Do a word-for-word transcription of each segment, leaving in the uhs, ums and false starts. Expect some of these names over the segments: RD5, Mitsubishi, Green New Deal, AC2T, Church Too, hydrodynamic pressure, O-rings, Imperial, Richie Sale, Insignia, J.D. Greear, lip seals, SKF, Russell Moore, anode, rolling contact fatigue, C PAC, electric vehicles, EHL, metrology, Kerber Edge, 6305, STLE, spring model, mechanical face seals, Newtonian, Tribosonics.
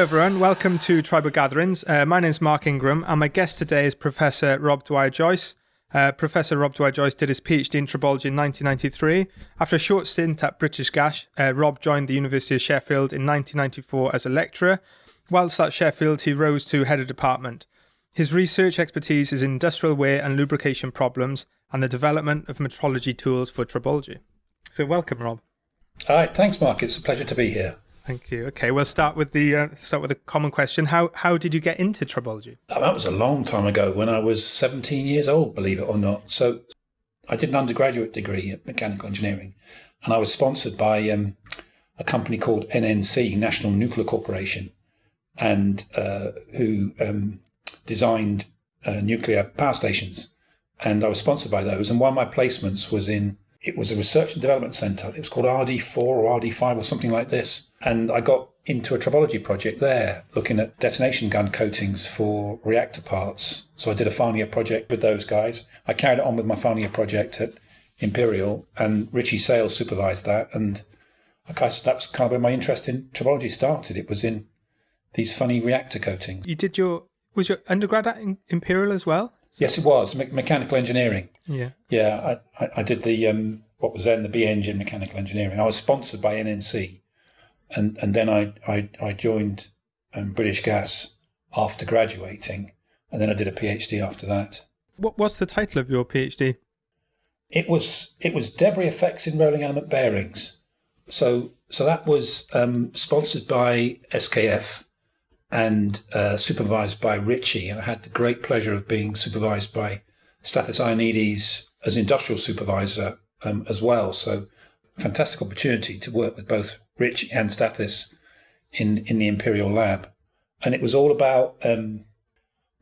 Hello everyone, welcome to Tribal Gatherings. Uh, my name is Mark Ingram and my guest today is Professor Rob Dwyer-Joyce. Uh, Professor Rob Dwyer-Joyce did his PhD in tribology in nineteen ninety-three. After a short stint at British Gas, uh, Rob joined the University of Sheffield in nineteen ninety-four as a lecturer. Whilst at Sheffield, he rose to head of department. His research expertise is in industrial wear and lubrication problems and the development of metrology tools for tribology. So welcome, Rob. All right, thanks, Mark. It's a pleasure to be here. Thank you. Okay, we'll start with the uh, start with a common question. How how did you get into tribology? Oh, that was a long time ago, when I was seventeen years old, believe it or not. So I did an undergraduate degree in mechanical engineering, and I was sponsored by um, a company called N N C, National Nuclear Corporation, and uh, who um, designed uh, nuclear power stations. And I was sponsored by those. And one of my placements was in It was a research and development centre. It was called R D four or R D five or something like this. And I got into a tribology project there, looking at detonation gun coatings for reactor parts. So I did a final year project with those guys. I carried it on with my final year project at Imperial, and Richie Sale supervised that. And I guess that's kind of where my interest in tribology started. It was in these funny reactor coatings. You did your, was your undergrad at Imperial as well? So. Yes, it was me mechanical engineering. Yeah, yeah. I, I, I did the um, what was then the B Eng in mechanical engineering. I was sponsored by N N C, and and then I I, I joined um, British Gas after graduating, and then I did a PhD after that. What was the title of your PhD? It was it was debris effects in rolling element bearings. So so that was um, sponsored by S K F. And uh, supervised by Richie, and I had the great pleasure of being supervised by Stathis Ionides as industrial supervisor um, as well. So, fantastic opportunity to work with both Richie and Stathis in in the Imperial lab, and it was all about um,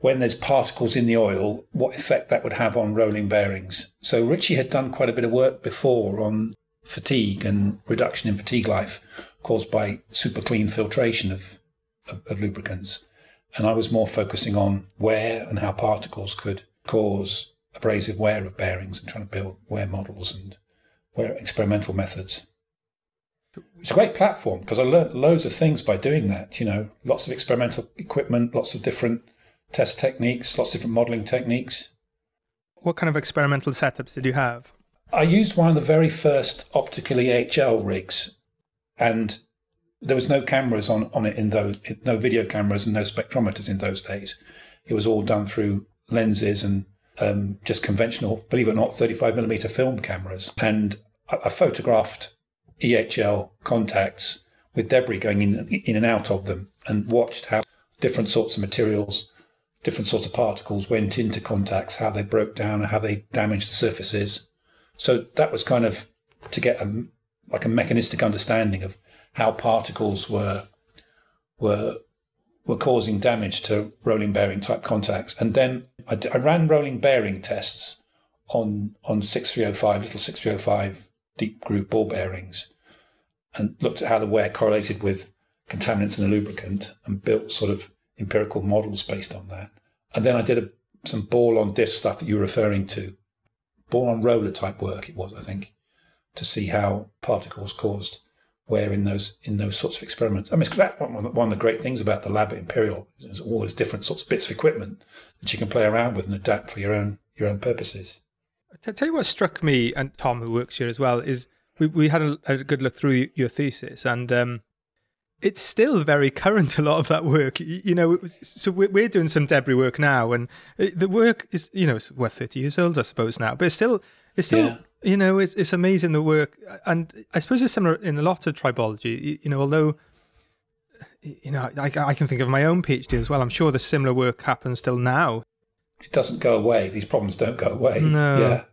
when there's particles in the oil, what effect that would have on rolling bearings. So Richie had done quite a bit of work before on fatigue and reduction in fatigue life caused by super clean filtration of. Of, of lubricants, and I was more focusing on wear and how particles could cause abrasive wear of bearings, and trying to build wear models and wear experimental methods. It's a great platform because I learned loads of things by doing that. You know, lots of experimental equipment, lots of different test techniques, lots of different modelling techniques. What kind of experimental setups did you have? I used one of the very first optical E H L rigs, and there was no cameras on, on it in those, no video cameras and no spectrometers in those days. It was all done through lenses and um, just conventional, believe it or not, thirty-five millimeter film cameras. And I, I photographed E H L contacts with debris going in, in and out of them, and watched how different sorts of materials, different sorts of particles went into contacts, how they broke down and how they damaged the surfaces. So that was kind of to get a, like a mechanistic understanding of how particles were were were causing damage to rolling bearing type contacts. And then I, d I ran rolling bearing tests on on sixty-three oh five, little sixty-three oh five deep groove ball bearings, and looked at how the wear correlated with contaminants in the lubricant, and built sort of empirical models based on that. And then I did a, some ball on disc stuff that you were referring to, ball on roller type work it was, I think, to see how particles caused where in those in those sorts of experiments. I mean, it's that one, one of the great things about the lab at Imperial is all those different sorts of bits of equipment that you can play around with and adapt for your own your own purposes. I'll tell you what struck me, and Tom, who works here as well, is we, we had a, a good look through your thesis, and um, it's still very current, a lot of that work. You, you know, it was, so we're doing some debris work now, and the work is, you know, it's, we're thirty years old, I suppose, now, but it's still, it's still... Yeah. You know, it's it's amazing, the work, and I suppose it's similar in a lot of tribology. You, you know, although, you know, I, I can think of my own PhD as well. I'm sure the similar work happens still now. It doesn't go away. These problems don't go away. No. Yeah.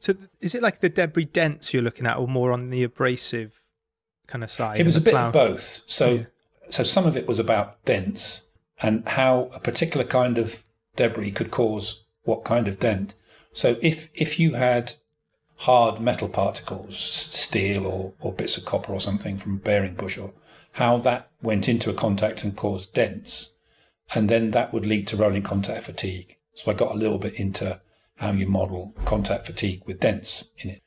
So is it like the debris dents you're looking at, or more on the abrasive kind of side? It was a bit of both. So, yeah. So some of it was about dents and how a particular kind of debris could cause what kind of dent. So if if you had hard metal particles, steel or, or bits of copper or something from a bearing push, or how that went into a contact and caused dents. And then that would lead to rolling contact fatigue. So I got a little bit into how you model contact fatigue with dents in it.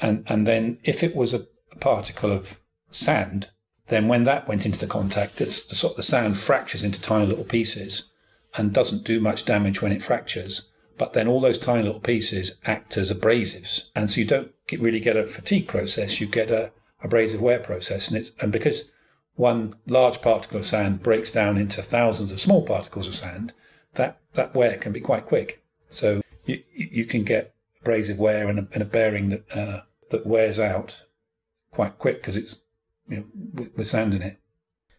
And, and then if it was a, a particle of sand, then when that went into the contact, this, the, sort of the sound fractures into tiny little pieces and doesn't do much damage when it fractures. But then all those tiny little pieces act as abrasives. And so you don't get, really get a fatigue process, you get a abrasive wear process. And, it's, and because one large particle of sand breaks down into thousands of small particles of sand, that, that wear can be quite quick. So you, you can get abrasive wear in a, in a bearing that, uh, that wears out quite quick because it's, you know, with, with sand in it.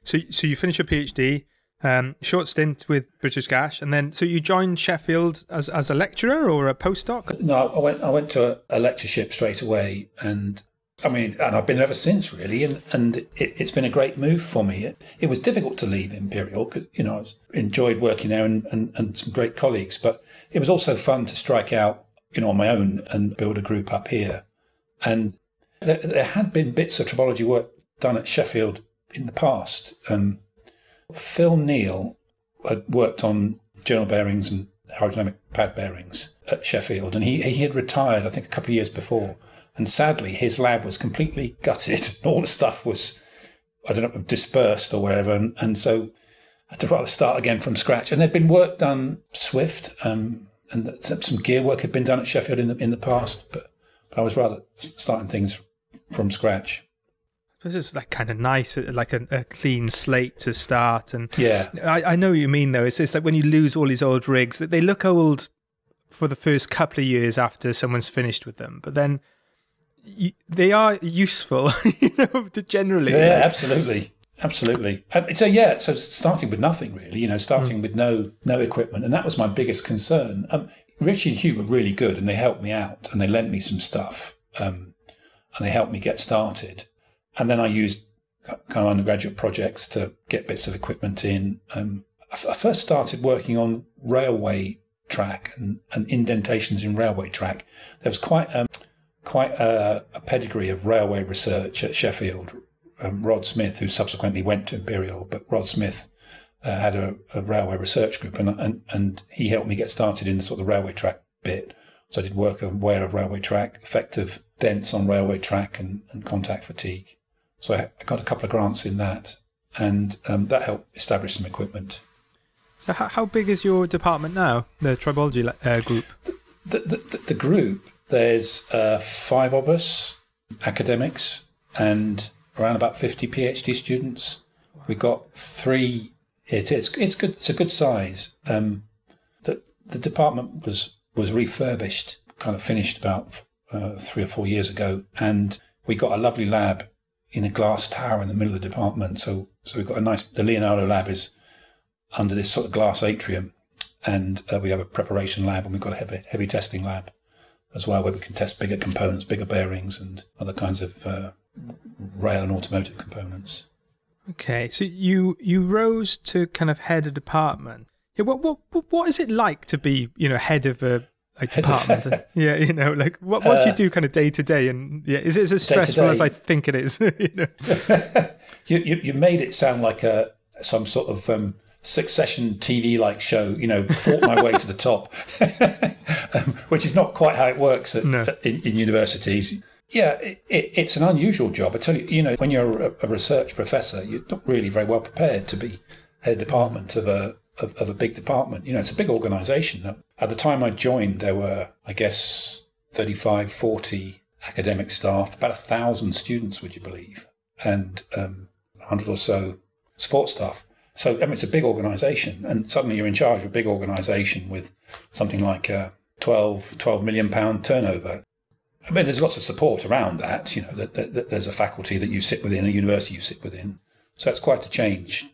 So, so you finish your PhD, um, short stint with British Gas, and then so you joined Sheffield as as a lecturer or a postdoc? No, I went I went to a, a lectureship straight away, and I mean, and I've been there ever since, really, and and it, it's been a great move for me. It, it was difficult to leave Imperial because, you know, I enjoyed working there and, and and some great colleagues, but it was also fun to strike out, you know, on my own and build a group up here, and there, there had been bits of tribology work done at Sheffield in the past. Um, Phil Neal had worked on journal bearings and aerodynamic pad bearings at Sheffield, and he, he had retired, I think, a couple of years before. And sadly, his lab was completely gutted, and all the stuff was, I don't know, dispersed or wherever. And, and so I had to rather start again from scratch. And there'd been work done Swift, um, and some gear work had been done at Sheffield in the, in the past, but, but I was rather starting things from scratch. This is like kind of nice, like a, a clean slate to start. And yeah, I, I know what you mean, though. It's just like when you lose all these old rigs, that they look old for the first couple of years after someone's finished with them, but then you, they are useful, you know, to generally. Yeah, like. absolutely, absolutely. So yeah, so starting with nothing really, you know, starting mm. with no no equipment, and that was my biggest concern. Um, Richie and Hugh were really good, and they helped me out, and they lent me some stuff, um, and they helped me get started. And then I used kind of undergraduate projects to get bits of equipment in. Um, I, f I first started working on railway track and, and indentations in railway track. There was quite um, quite a, a pedigree of railway research at Sheffield. Um, Rod Smith, who subsequently went to Imperial, but Rod Smith uh, had a, a railway research group, and, and and he helped me get started in the sort of railway track bit. So I did work on wear of railway track, effective dents on railway track, and, and contact fatigue. So I got a couple of grants in that, and um, that helped establish some equipment. So how, how big is your department now, the tribology uh, group? The, the, the, the group, there's uh, five of us, academics, and around about fifty PhD students. We've got three. It is it's good. It's a good size. Um, the the department was was refurbished, kind of finished about uh, three or four years ago, and we got a lovely lab in a glass tower in the middle of the department. So so we've got a nice, the Leonardo lab is under this sort of glass atrium, and uh, we have a preparation lab, and we've got a heavy, heavy testing lab as well, where we can test bigger components, bigger bearings, and other kinds of uh, rail and automotive components. Okay, so you you rose to kind of head a department. Yeah, what what what is it like to be, you know, head of a Like department, yeah, you know, like what what do you do kind of day to day, and yeah, is it as stressful day to day as I think it is? You know, you, you you made it sound like a some sort of um, Succession T V like show, you know, fought my way to the top, um, which is not quite how it works at, no. in, in universities. Yeah, it, it, it's an unusual job. I tell you, you know, when you're a, a research professor, you're not really very well prepared to be head department of a. Of, of a big department. You know, it's a big organisation. At the time I joined, there were, I guess, thirty-five, forty academic staff, about a thousand students, would you believe, and um, a hundred or so sports staff. So I mean, it's a big organisation, and suddenly you're in charge of a big organisation with something like a twelve, twelve million pound turnover. I mean, there's lots of support around that. You know, that, that, that there's a faculty that you sit within, a university you sit within. So it's quite a change.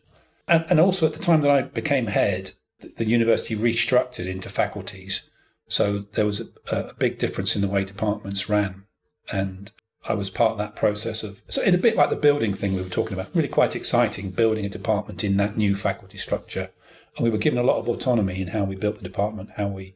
And also at the time that I became head, the university restructured into faculties. So there was a, a big difference in the way departments ran. And I was part of that process of, so it's a bit like the building thing we were talking about, really quite exciting, building a department in that new faculty structure. And we were given a lot of autonomy in how we built the department, how we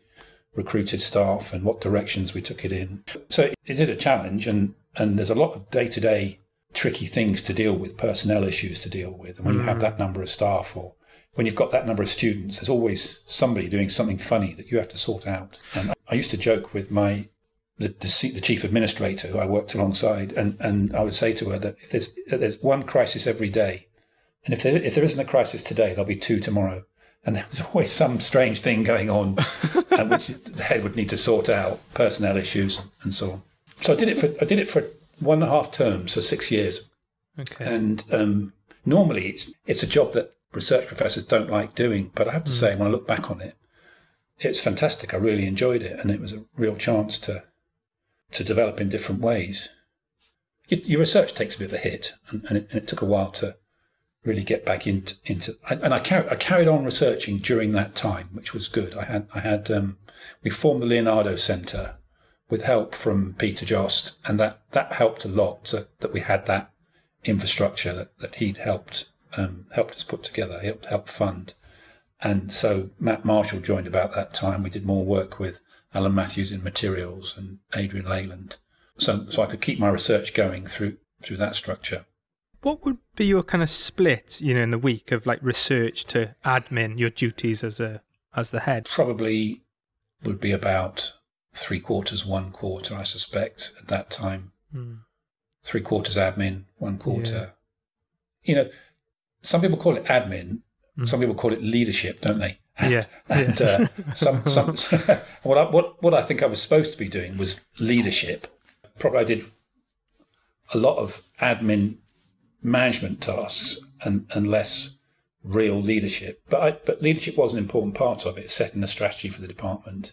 recruited staff, and what directions we took it in. So it is a challenge, and, and there's a lot of day-to-day tricky things to deal with, personnel issues to deal with. And when you have that number of staff, or when you've got that number of students, there's always somebody doing something funny that you have to sort out. And I used to joke with my the, the, the chief administrator who I worked alongside, and, and I would say to her that if there's, if there's one crisis every day, and if there, if there isn't a crisis today, there'll be two tomorrow. And there was always some strange thing going on, uh, which the head would need to sort out, personnel issues and so on. So I did it for I did it for one and a half terms, so six years. Okay. And um, normally it's it's a job that research professors don't like doing, but I have to mm. say, when I look back on it, it's fantastic. I really enjoyed it, and it was a real chance to to develop in different ways. Your, your research takes a bit of a hit, and, and, it, and it took a while to really get back into into and I carried I carried on researching during that time, which was good. I had I had um, we formed the Leonardo Centre with help from Peter Jost, and that that helped a lot, to, that we had that infrastructure that, that he'd helped um, helped us put together, he helped help fund. And so Matt Marshall joined about that time. We did more work with Alan Matthews in materials and Adrian Leyland, so so I could keep my research going through through that structure. What would be your kind of split, you know, in the week of like research to admin, your duties as a as the head? Probably would be about three quarters, one quarter, I suspect, at that time. Mm. Three quarters admin, one quarter. Yeah. You know, some people call it admin. Mm. Some people call it leadership, don't they? And, yeah. And yeah. Uh, some some what I, what what I think I was supposed to be doing was leadership. Probably I did a lot of admin management tasks and, and less real leadership. But I, but leadership was an important part of it, setting a strategy for the department,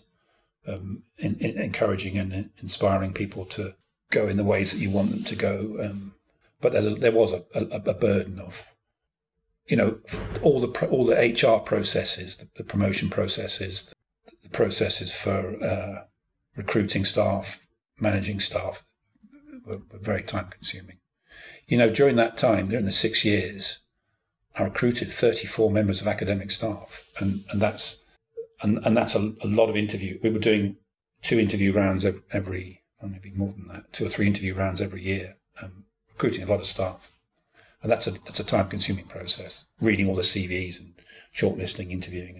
um, in, in encouraging and inspiring people to go in the ways that you want them to go. Um, but there, there was a, a, a burden of, you know, all the all the H R processes, the, the promotion processes, the, the processes for uh, recruiting staff, managing staff, were, were very time consuming. You know, during that time, during the six years, I recruited thirty-four members of academic staff, and, and that's and, and that's a, a lot of interview. We were doing two interview rounds every, every maybe more than that, two or three interview rounds every year, um, recruiting a lot of staff, and that's a that's a time-consuming process. Reading all the C Vs and shortlisting, interviewing,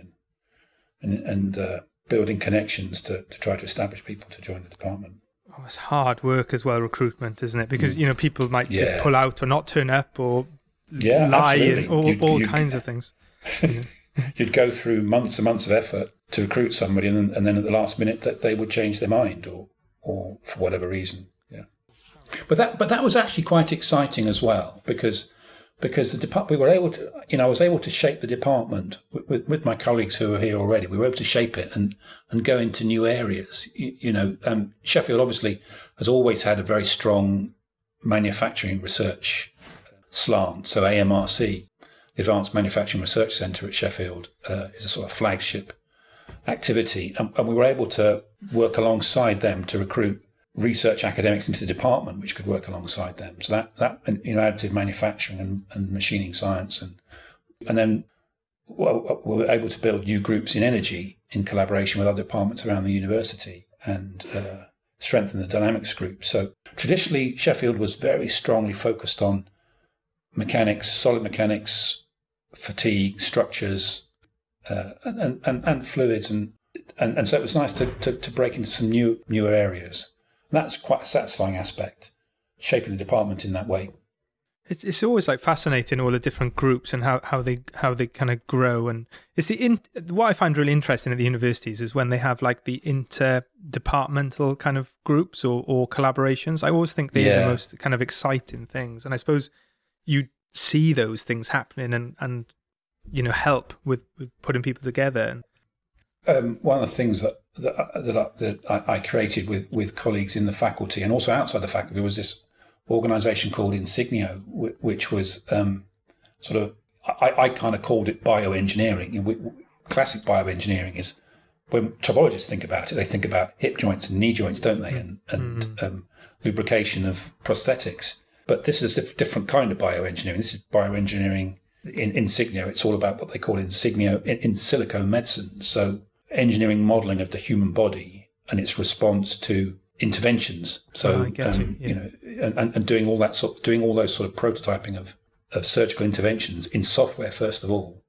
and and and uh, building connections to to try to establish people to join the department. Oh, it's hard work as well, recruitment, isn't it? Because, you know, people might yeah. just pull out or not turn up or yeah, lie absolutely. and all, you'd, all you'd, kinds of things. Yeah. You'd go through months and months of effort to recruit somebody, and then, and then at the last minute that they would change their mind or, or for whatever reason. Yeah. But that but that was actually quite exciting as well, because because the department, we were able to, you know, I was able to shape the department with, with, with my colleagues who are here already. We were able to shape it and, and go into new areas. You, you know, um, Sheffield obviously has always had a very strong manufacturing research slant. So A M R C, the Advanced Manufacturing Research Centre at Sheffield, uh, is a sort of flagship activity. And, and we were able to work alongside them to recruit research academics into the department, which could work alongside them. So that, that you know, additive manufacturing and, and machining science. And and then well, we were able to build new groups in energy in collaboration with other departments around the university and uh, strengthen the dynamics group. So traditionally, Sheffield was very strongly focused on mechanics, solid mechanics, fatigue, structures, uh, and, and, and fluids. And, and, and so it was nice to, to, to break into some new newer areas. That's quite a satisfying aspect, shaping the department in that way. It's it's always like fascinating, all the different groups and how, how they how they kind of grow. And it's the in, what I find really interesting at the universities is when they have like the interdepartmental kind of groups or, or collaborations. I always think they're yeah. the most kind of exciting things. And I suppose you see those things happening and, and you know, help with, with putting people together. And, Um, one of the things that that, that, I, that I created with, with colleagues in the faculty and also outside the faculty was this organisation called Insignia, which was um, sort of, I, I kind of called it bioengineering. Classic bioengineering is when tribologists think about it, they think about hip joints and knee joints, don't they? And, and mm-hmm. um, lubrication of prosthetics. But this is a different kind of bioengineering. This is bioengineering in Insignia. It's all about what they call Insignia, in, in silico medicine. So engineering modelling of the human body and its response to interventions. So, oh, um, you, yeah. you know, and, and doing all that sort, doing all those sort of prototyping of, of surgical interventions in software, first of all,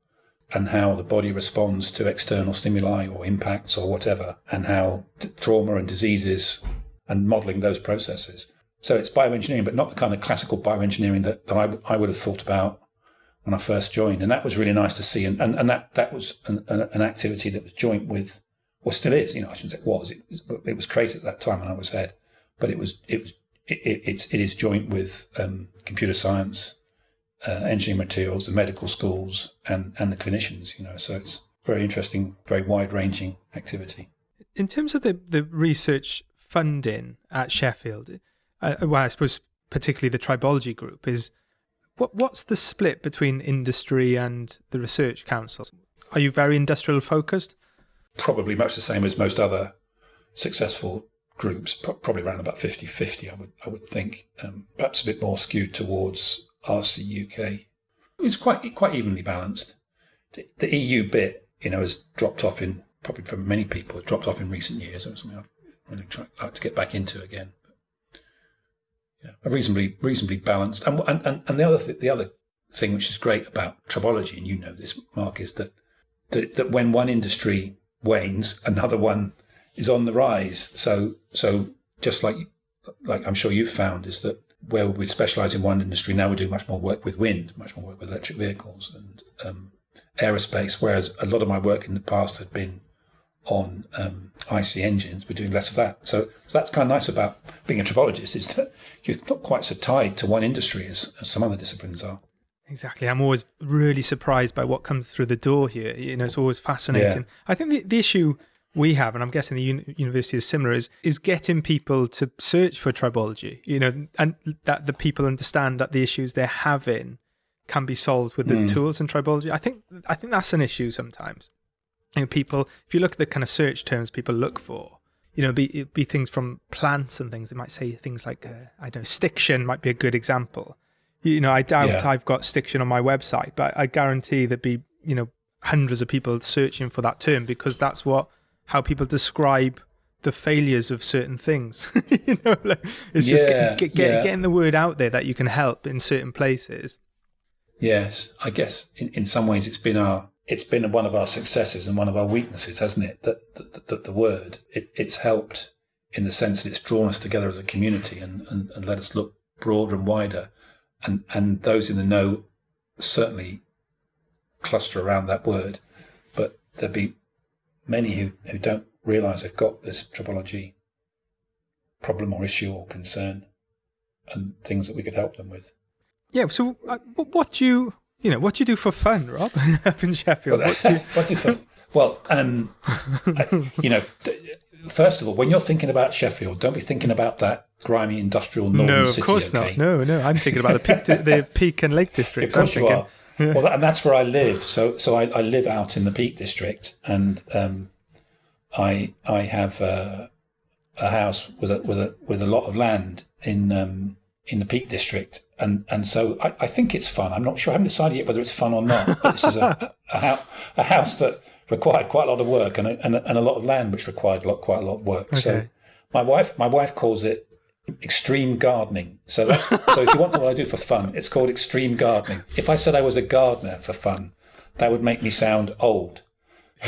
and how the body responds to external stimuli or impacts or whatever, and how trauma and diseases and modelling those processes. So it's bioengineering, but not the kind of classical bioengineering that, that I, I would have thought about when I first joined. And that was really nice to see. And, and, and that, that was an, an, an activity that was joint with, or still is, you know, I shouldn't say it was, it, it was created at that time when I was head, but it was, it was, it, it, it, it is joint with um, computer science, uh, engineering materials, the medical schools and, and the clinicians, you know, so it's very interesting, very wide ranging activity. In terms of the, the research funding at Sheffield, uh, well, I suppose particularly the tribology group is, What what's the split between industry and the research councils? Are you very industrial focused? Probably much the same as most other successful groups, probably around about fifty-fifty, I would, I would think. Um, perhaps a bit more skewed towards R C U K. It's quite quite evenly balanced. The, the E U bit, you know, has dropped off in, probably for many people, dropped off in recent years. It was something I'd really try, like to get back into again. Yeah, reasonably, reasonably balanced. And and and the other th- the other thing which is great about tribology, and you know this, Mark, is that, that that when one industry wanes, another one is on the rise. So so just like like I'm sure you've found, is that where we specialise in one industry, now we do much more work with wind, much more work with electric vehicles and um, aerospace. Whereas a lot of my work in the past had been on um, I C engines, we're doing less of that. So, so that's kind of nice about being a tribologist, is that you're not quite so tied to one industry as, as some other disciplines are. Exactly. I'm always really surprised by what comes through the door here. You know, it's always fascinating. Yeah. I think the, the issue we have, and I'm guessing the uni- university is similar, is is getting people to search for tribology, you know, and that the people understand that the issues they're having can be solved with the mm. tools in tribology. I think I think that's an issue sometimes. You know, people, if you look at the kind of search terms people look for, you know, be it'd be things from plants and things. It might say things like, uh, I don't know, stiction might be a good example. You know, I doubt yeah. I've got stiction on my website, but I guarantee there'd be, you know, hundreds of people searching for that term because that's what, how people describe the failures of certain things. You know, like, it's yeah, just get, get, get, yeah. getting the word out there that you can help in certain places. Yes, I guess in, in some ways it's been our, It's been one of our successes and one of our weaknesses, hasn't it? That, that, that the word, it, it's helped in the sense that it's drawn us together as a community and, and, and let us look broader and wider. And, and those in the know certainly cluster around that word. But there'd be many who, who don't realise they've got this tribology problem or issue or concern and things that we could help them with. Yeah, so uh, what do you... You know, what do you do for fun, Rob, up in Sheffield? What do you, what do you for, well, um, I, you know, first of all, when you're thinking about Sheffield, don't be thinking about that grimy industrial northern city. No, of city, course okay? not. No, no, I'm thinking about the peak, di- the peak and lake districts. Of course I'm you thinking. are. Yeah. Well, that, and that's where I live. So, so I, I live out in the Peak District, and um, I I have a, a house with a with a with a lot of land in. Um, in the Peak District. And, and so I, I think it's fun. I'm not sure. I haven't decided yet whether it's fun or not. But this is a, a, house, a house that required quite a lot of work and a, and a, and a lot of land, which required a lot, quite a lot of work. Okay. So my wife, my wife calls it extreme gardening. So that's, so if you want to know what I do for fun, it's called extreme gardening. If I said I was a gardener for fun, that would make me sound old.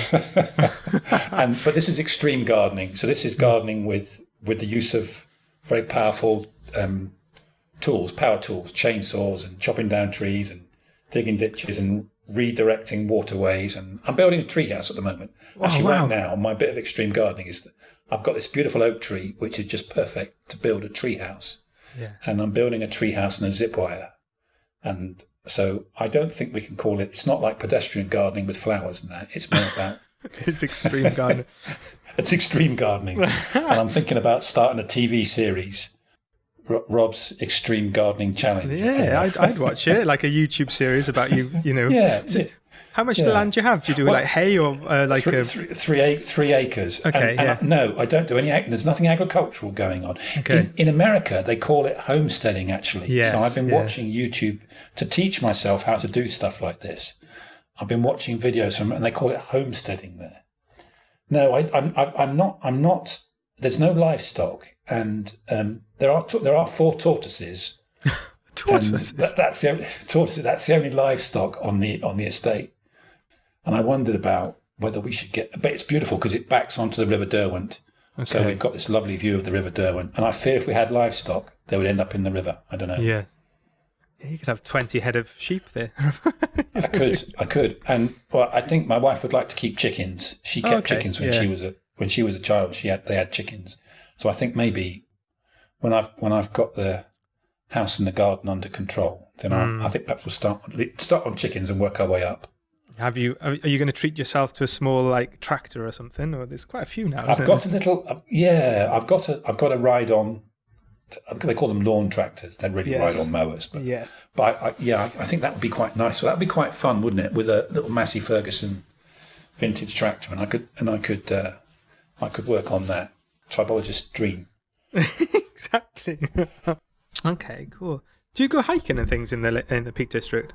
and, but this is extreme gardening. So this is gardening with, with the use of very powerful, um, tools, power tools, chainsaws and chopping down trees and digging ditches and redirecting waterways. And I'm building a tree house at the moment. Oh, Actually, wow. right now, my bit of extreme gardening is that I've got this beautiful oak tree, which is just perfect to build a tree house. Yeah. And I'm building a tree house and a zip wire. And so I don't think we can call it, it's not like pedestrian gardening with flowers and that. It's more about... it's extreme gardening. It's extreme gardening. And I'm thinking about starting a T V series. Rob's Extreme Gardening Challenge. Yeah, I'd, I'd watch it, like a YouTube series about you, you know. Yeah. So how much yeah. land do you have? Do you do well, like hay or uh, like... Three, a... three, three, three acres. Okay, and, yeah. and I, no, I don't do any... There's nothing agricultural going on. Okay. In, in America, they call it homesteading, actually. Yes, so I've been yeah. watching YouTube to teach myself how to do stuff like this. I've been watching videos from... And they call it homesteading there. No, I, I'm, I'm not... I'm not... There's no livestock. And um, there are there are four tortoises. tortoises. That, that's the only, tortoises. That's the only livestock on the on the estate. And I wondered about whether we should get. But it's beautiful because it backs onto the River Derwent, Okay. So we've got this lovely view of the River Derwent. And I fear if we had livestock, they would end up in the river. I don't know. Yeah. You could have twenty head of sheep there. I could. I could. And well, I think my wife would like to keep chickens. She kept oh, okay. chickens when yeah. she was a when she was a child. She had they had chickens. So I think maybe when I've when I've got the house and the garden under control, then mm. I, I think perhaps we'll start start on chickens and work our way up. Have you? Are you going to treat yourself to a small like tractor or something? Or there's quite a few now. I've got it? a little. Yeah, I've got a. I've got a ride on. They call them lawn tractors. They're really yes. ride on mowers. But, yes. But I, I, yeah, I think that would be quite nice. Well, that would be quite fun, wouldn't it? With a little Massey Ferguson vintage tractor, and I could and I could uh, I could work on that. Tribologist's dream. Exactly. Okay, cool. Do you go hiking and things in the in the Peak District?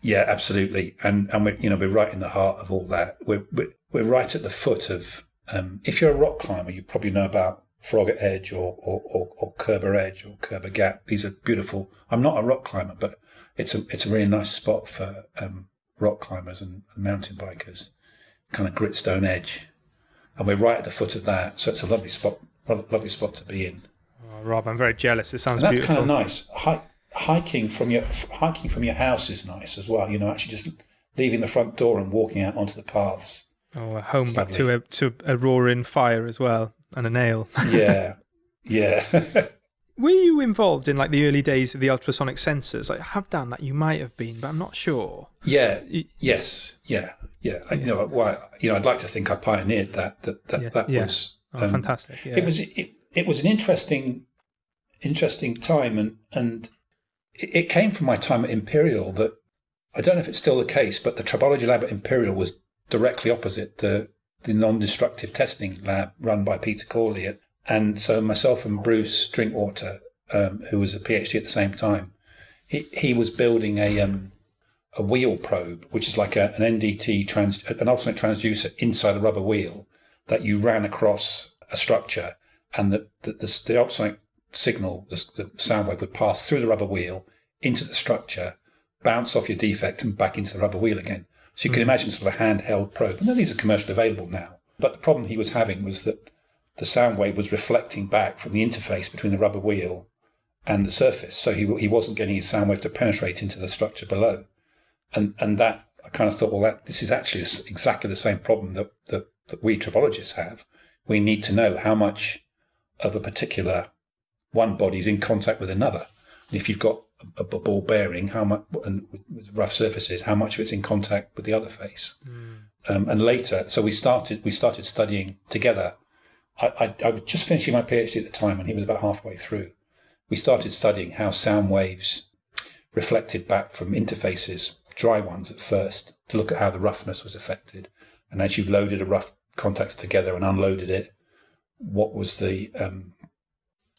Yeah, absolutely. And and we're you know we're right in the heart of all that. We're we're, we're right at the foot of. Um, if you're a rock climber, you probably know about Frogger Edge or, or, or, or Kerber Edge or Kerber Gap. These are beautiful. I'm not a rock climber, but it's a it's a really nice spot for um, rock climbers and, and mountain bikers. Kind of gritstone edge, and we're right at the foot of that, so it's a lovely spot, lovely spot to be in. Oh, Rob, I'm very jealous. It sounds and that's beautiful. That's kind of nice. Hi, hiking from your hiking from your house is nice as well. You know, actually just leaving the front door and walking out onto the paths. Oh, a home back to a to a roaring fire as well. And a nail. Yeah, yeah. Were you involved in like the early days of the ultrasonic sensors? I have done that. You might have been, but I'm not sure. Yeah. Yes. Yeah. Yeah. I, yeah. You know, well, you know, I'd like to think I pioneered that. That that, yeah. that yeah. was oh, um, fantastic. Yeah. It was. It, it was an interesting, interesting time, and and it, it came from my time at Imperial. That I don't know if it's still the case, but the tribology lab at Imperial was directly opposite the. the non-destructive testing lab run by Peter Corley. And so myself and Bruce Drinkwater, um, who was a PhD at the same time, he, he was building a um, a wheel probe, which is like a, an N D T, trans, an ultrasonic transducer inside a rubber wheel that you ran across a structure, and the, the, the, the ultrasonic signal, the, the sound wave would pass through the rubber wheel into the structure, bounce off your defect and back into the rubber wheel again. So you can imagine sort of a handheld probe. And these are commercially available now. But the problem he was having was that the sound wave was reflecting back from the interface between the rubber wheel and the surface. So he he wasn't getting his sound wave to penetrate into the structure below. And and that, I kind of thought, well, that this is actually exactly the same problem that, that, that we tribologists have. We need to know how much of a particular one body is in contact with another. And if you've got a ball bearing, how much, and with rough surfaces, how much of it's in contact with the other face, mm. um, and later. So we started we started studying together. I, I I was just finishing my PhD at the time, and he was about halfway through. We started studying how sound waves reflected back from interfaces, dry ones at first, to look at how the roughness was affected, and as you loaded a rough contacts together and unloaded it, what was the um,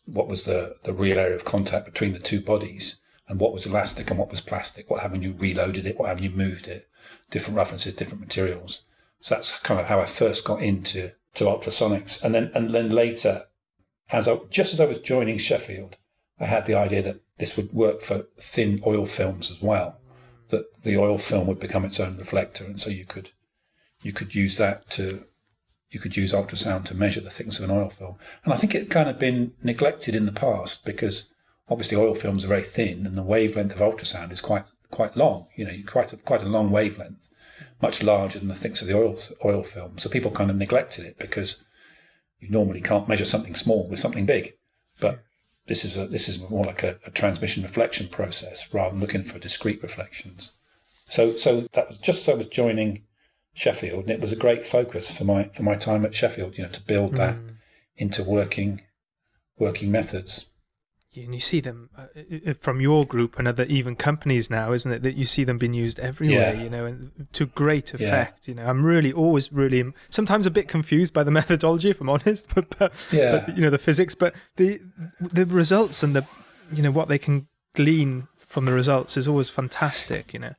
what was the the real area of contact between the two bodies? And what was elastic and what was plastic? What happened when you reloaded it? What happened when you moved it? Different references, different materials. So that's kind of how I first got into to ultrasonics. And then and then later, as I, just as I was joining Sheffield, I had the idea that this would work for thin oil films as well. That the oil film would become its own reflector, and so you could you could use that to you could use ultrasound to measure the thickness of an oil film. And I think it had kind of been neglected in the past because. Obviously, oil films are very thin, and the wavelength of ultrasound is quite quite long. You know, quite a, quite a long wavelength, much larger than the thickness of the oil oil film. So people kind of neglected it because you normally can't measure something small with something big. But this is a, this is more like a, a transmission reflection process rather than looking for discrete reflections. So so that was just as I was joining Sheffield, and it was a great focus for my for my time at Sheffield. You know, to build that mm. into working working methods. And you see them uh, from your group and other even companies now, isn't it? That you see them being used everywhere, yeah. you know, and to great effect. Yeah. You know, I'm really always really sometimes a bit confused by the methodology, if I'm honest. But, but, yeah. but you know, the physics, but the the results and the you know what they can glean from the results is always fantastic. You know.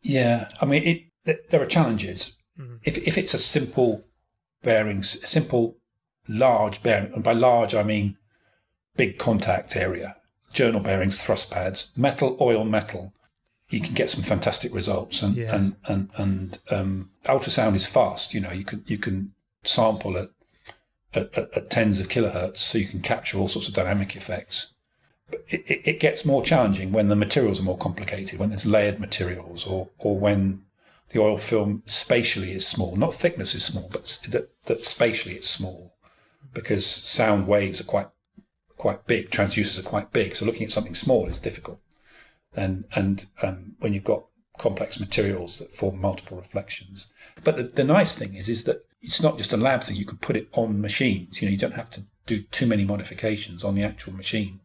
Yeah, I mean, it, it, there are challenges. Mm-hmm. If if it's a simple bearings, simple large bearing, and by large I mean. Big contact area, journal bearings, thrust pads, metal, oil, metal. You can get some fantastic results, and yes. and and and um, ultrasound is fast. You know, you can you can sample at at, at, at tens of kilohertz, so you can capture all sorts of dynamic effects. But it, it, it gets more challenging when the materials are more complicated, when there's layered materials, or or when the oil film spatially is small. Not thickness is small, but that, that spatially it's small, because sound waves are quite quite big, transducers are quite big, so looking at something small is difficult. And and um, when you've got complex materials that form multiple reflections. But the, the nice thing is is that it's not just a lab thing. You can put it on machines. You know, you don't have to do too many modifications on the actual machine.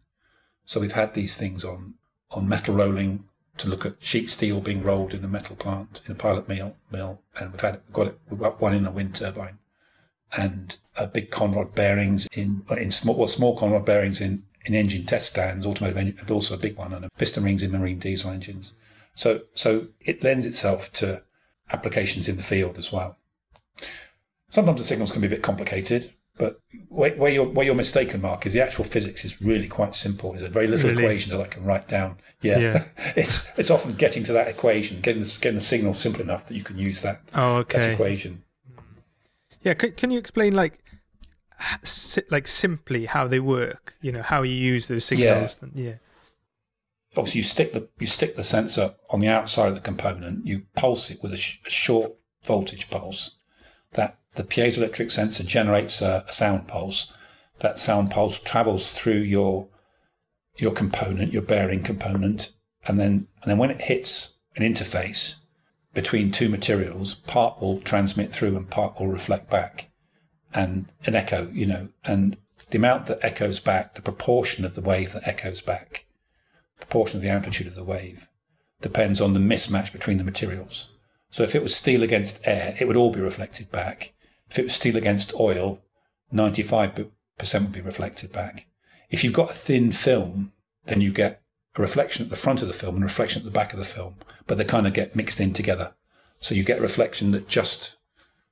So we've had these things on on metal rolling to look at sheet steel being rolled in a metal plant, in a pilot mill, mill and we've had got it. We've got one in a wind turbine, and a big conrod bearings in in small well small conrod bearings in in engine test stands, automotive engine, but also a big one, and a piston rings in marine diesel engines. So, so it lends itself to applications in the field as well. Sometimes the signals can be a bit complicated, but where, where you're where you're mistaken, Mark, is the actual physics is really quite simple. There's a very little really? equation that I can write down. Yeah, yeah. it's it's often getting to that equation, getting the, getting the signal simple enough that you can use that, oh, okay. that equation. Yeah, can, can you explain like like simply how they work? You know, how you use those signals. Yeah. yeah. Obviously, you stick the you stick the sensor on the outside of the component. You pulse it with a, sh a short voltage pulse. That the piezoelectric sensor generates a, a sound pulse. That sound pulse travels through your your component, your bearing component, and then and then when it hits an interface between two materials, part will transmit through and part will reflect back, and an echo. You know, and the amount that echoes back, the proportion of the wave that echoes back. Proportion of the amplitude of the wave depends on the mismatch between the materials. So if it was steel against air, it would all be reflected back. If it was steel against oil, ninety-five percent would be reflected back. If you've got a thin film, then you get a reflection at the front of the film and a reflection at the back of the film, but they kind of get mixed in together. So you get a reflection that just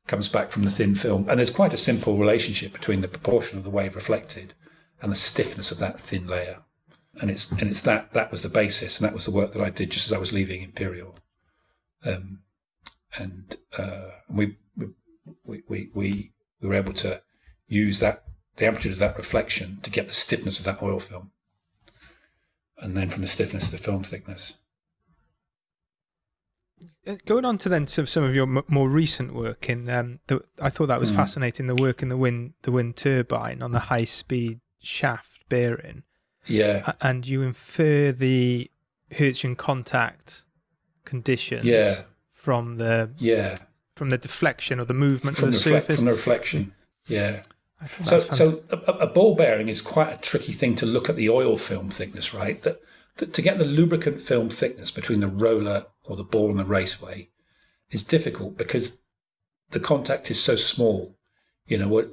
comes back from the thin film. And there's quite a simple relationship between the proportion of the wave reflected and the stiffness of that thin layer. And it's and it's that that was the basis, and that was the work that I did just as I was leaving Imperial, um, and uh, we, we we we we were able to use that the amplitude of that reflection to get the stiffness of that oil film, and then from the stiffness to the film thickness. Going on to then some some of your m more recent work in um, the, I thought that was mm. fascinating, the work in the wind the wind turbine on the high speed shaft bearing. Yeah, and you infer the Hertzian contact conditions yeah. from the yeah from the deflection or the movement from of the, the surface from the reflection. Yeah, so so a, a ball bearing is quite a tricky thing to look at the oil film thickness, right? That, that to get the lubricant film thickness between the roller or the ball and the raceway is difficult because the contact is so small. You know what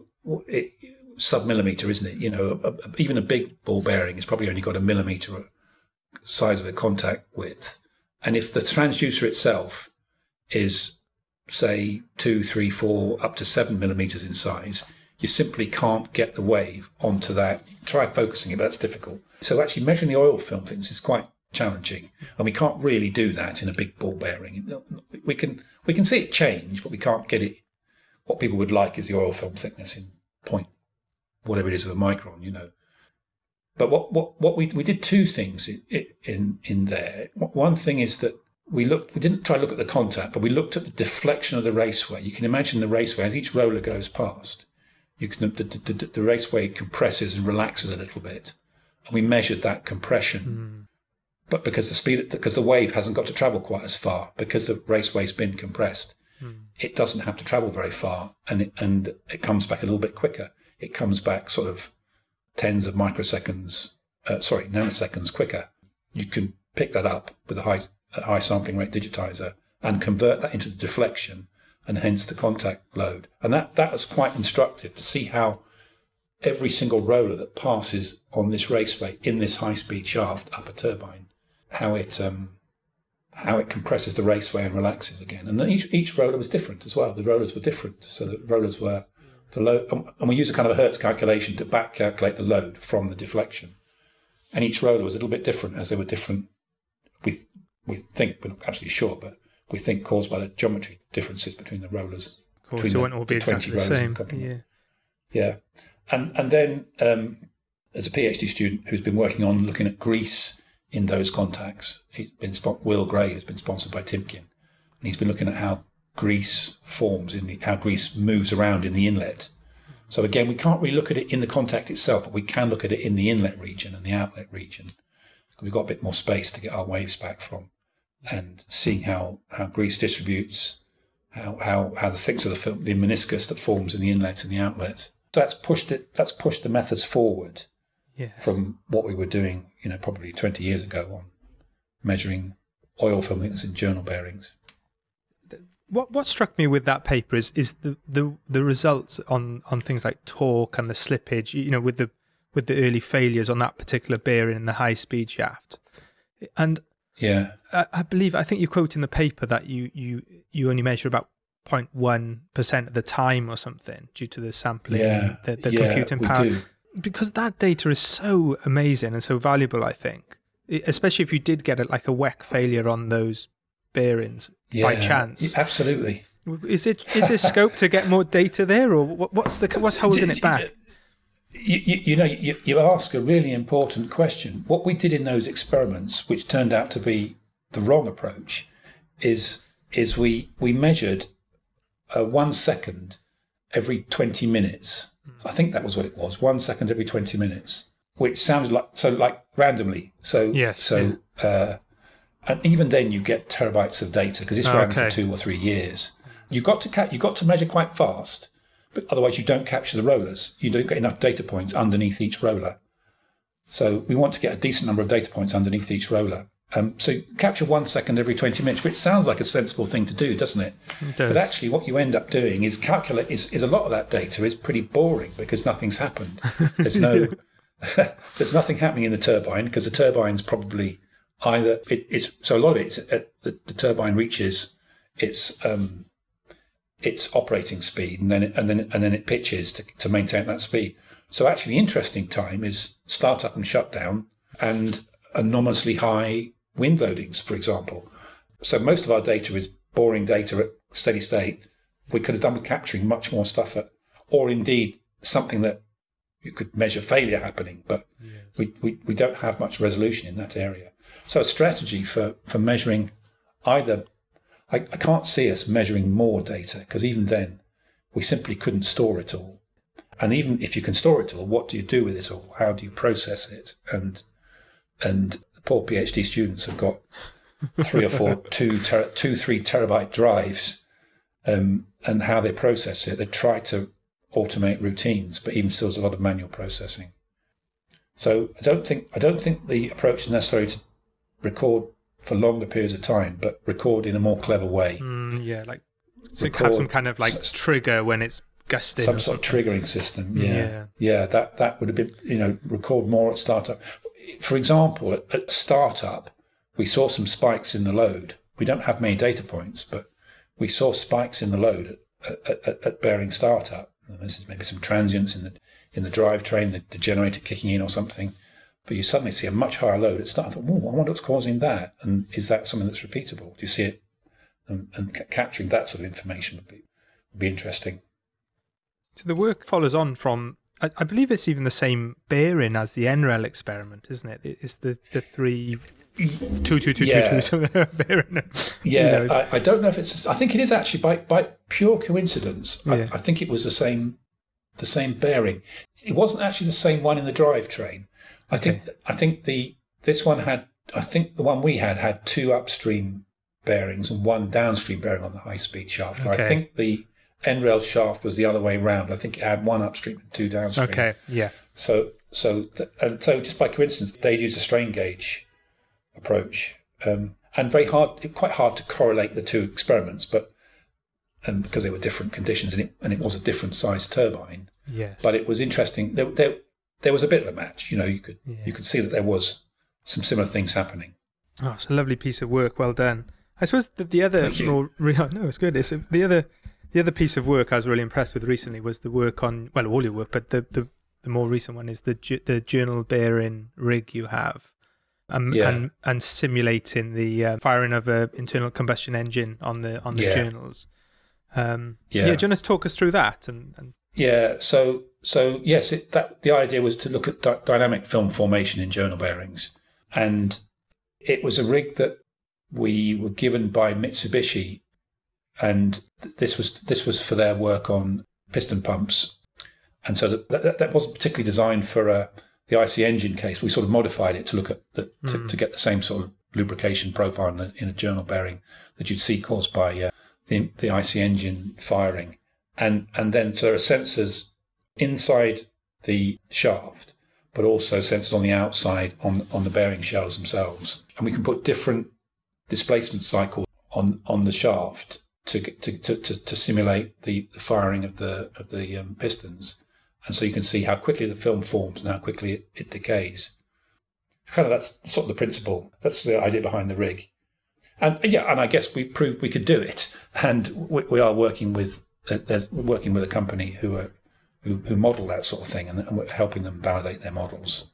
it. it sub-millimetre, isn't it? You know, a, a, even a big ball bearing has probably only got a millimetre size of the contact width. And if the transducer itself is, say, two, three, four, up to seven millimetres in size, you simply can't get the wave onto that. You try focusing it, but that's difficult. So actually measuring the oil film things is quite challenging. And we can't really do that in a big ball bearing. We can, we can see it change, but we can't get it. What people would like is the oil film thickness in point. Whatever it is of a micron, you know. But what what what we we did two things in in in there. One thing is that we looked. We didn't try to look at the contact, but we looked at the deflection of the raceway. You can imagine the raceway as each roller goes past. You can the the, the, the raceway compresses and relaxes a little bit, and we measured that compression. Mm. But because the speed, because the wave hasn't got to travel quite as far, because the raceway's been compressed, mm. it doesn't have to travel very far, and it, and it comes back a little bit quicker. It comes back sort of tens of microseconds, uh, sorry, nanoseconds quicker. You can pick that up with a high, a high sampling rate digitizer and convert that into the deflection and hence the contact load. And that, that was quite instructive to see how every single roller that passes on this raceway in this high-speed shaft up a turbine, how it um, how it compresses the raceway and relaxes again. And then each, each roller was different as well. The rollers were different, so the rollers were... The load, and we use a kind of a Hertz calculation to back calculate the load from the deflection. And each roller was a little bit different as they were different. We, th we think, we're not absolutely sure, but we think caused by the geometry differences between the rollers. Of course, it won't all be exactly the same. Yeah. Yeah. And and then um, as a PhD student who's been working on looking at grease in those contacts, he's been Will Gray has been sponsored by Timken, and he's been looking at how grease forms in the how grease moves around in the inlet. So again, we can't really look at it in the contact itself, but we can look at it in the inlet region and the outlet region. We've got a bit more space to get our waves back from, and seeing how how grease distributes, how how how the thickness of the film, the meniscus that forms in the inlet and the outlet. So that's pushed it. That's pushed the methods forward, yes, from what we were doing, you know, probably twenty years ago on measuring oil film thickness in journal bearings. What what struck me with that paper is is the the, the results on, on things like torque and the slippage. You know, with the with the early failures on that particular bearing in the high speed shaft, and yeah, I, I believe I think you quote in the paper that you you you only measure about zero point one percent of the time or something due to the sampling, yeah, the, the yeah, computing power. Do. Because that data is so amazing and so valuable, I think, especially if you did get it like a W E C failure on those bearings, yeah, by chance. Absolutely. Is it is there scope to get more data there, or what's the what's holding it back? You, you, you know, you, you ask a really important question. What we did in those experiments, which turned out to be the wrong approach, is is we we measured uh, one second every twenty minutes. I think that was what it was. One second every twenty minutes, which sounded like so like randomly. So yes, so yeah. uh, and even then you get terabytes of data because it's oh, ran okay. for two or three years. You got to ca- you got to measure quite fast. But otherwise, you don't capture the rollers. You don't get enough data points underneath each roller. So we want to get a decent number of data points underneath each roller. Um, so capture one second every twenty minutes, which sounds like a sensible thing to do, doesn't it? It does. But actually, what you end up doing is calculate is, is a lot of that data is pretty boring because nothing's happened. There's no there's nothing happening in the turbine because the turbine's probably either it, it's so a lot of it is at the, the turbine reaches its um, its operating speed, and then it, and then and then it pitches to, to maintain that speed. So actually, the interesting time is start up and shut down, and anomalously high wind loadings, for example. So most of our data is boring data at steady state. We could have done with capturing much more stuff, at, or indeed something that you could measure failure happening. But yes. we, we we don't have much resolution in that area. So a strategy for for measuring either. I can't see us measuring more data because even then we simply couldn't store it all. And even if you can store it all, what do you do with it all? How do you process it? And and poor PhD students have got three or four, two, ter- two, three terabyte drives, um, and how they process it. They try to automate routines, but even still there's a lot of manual processing. So I don't think I don't think the approach is necessary to record for longer periods of time, but record in a more clever way. Mm, yeah, like to record, have some kind of like s- trigger when it's gusting. Some sort of triggering system. Yeah. yeah, yeah. That that would have been, you know, record more at startup. For example, at, at startup, we saw some spikes in the load. We don't have many data points, but we saw spikes in the load at, at, at, at bearing startup. And this is maybe some transients in the in the drivetrain, the, the generator kicking in or something. But you suddenly see a much higher load at start. I thought, oh, I wonder what's causing that. And is that something that's repeatable? Do you see it? And, and c- capturing that sort of information would be, would be interesting. So the work follows on from, I, I believe it's even the same bearing as the N R E L experiment, isn't it? It's the, the three, two, two, two, yeah. two, two, two bearing. Yeah, you know. I, I don't know if it's, I think it is actually by, by pure coincidence. Yeah. I, I think it was the same, the same bearing. It wasn't actually the same one in the drivetrain. I think okay. I think the this one had I think the one we had had two upstream bearings and one downstream bearing on the high speed shaft. Okay. I think the N R E L shaft was the other way round. I think it had one upstream and two downstream. Okay, yeah. So so th- and so just by coincidence they'd used a strain gauge approach, um, and very hard, quite hard to correlate the two experiments, but um, because they were different conditions and it and it was a different size turbine. Yes. But it was interesting. They, they, There was a bit of a match, you know. You could yeah. you could see that there was some similar things happening. Oh, it's a lovely piece of work. Well done. I suppose that the other more no, it's good. It's the other the other piece of work I was really impressed with recently was the work on well, all your work, but the the, the more recent one is the the journal bearing rig you have, um, yeah. and and simulating the uh, firing of an internal combustion engine on the on the yeah. journals. Um, yeah. yeah, do you want to talk us through that and, and yeah, so. So yes, it, that the idea was to look at d- dynamic film formation in journal bearings. And it was a rig that we were given by Mitsubishi. And th- this was this was for their work on piston pumps. And so that, that, that wasn't particularly designed for uh, the I C engine case. We sort of modified it to look at the, to, mm. to get the same sort of lubrication profile in a, in a journal bearing that you'd see caused by uh, the, the I C engine firing. And and then so there are sensors inside the shaft, but also sensors on the outside on on the bearing shells themselves. And we can put different displacement cycles on, on the shaft to to to, to simulate the, the firing of the of the um, pistons. And so you can see how quickly the film forms and how quickly it, it decays. Kind of that's sort of the principle. That's the idea behind the rig. And yeah, and I guess we proved we could do it. And we, we are working with uh, there's, we're working with a company who are who, who model that sort of thing, and, and we're helping them validate their models.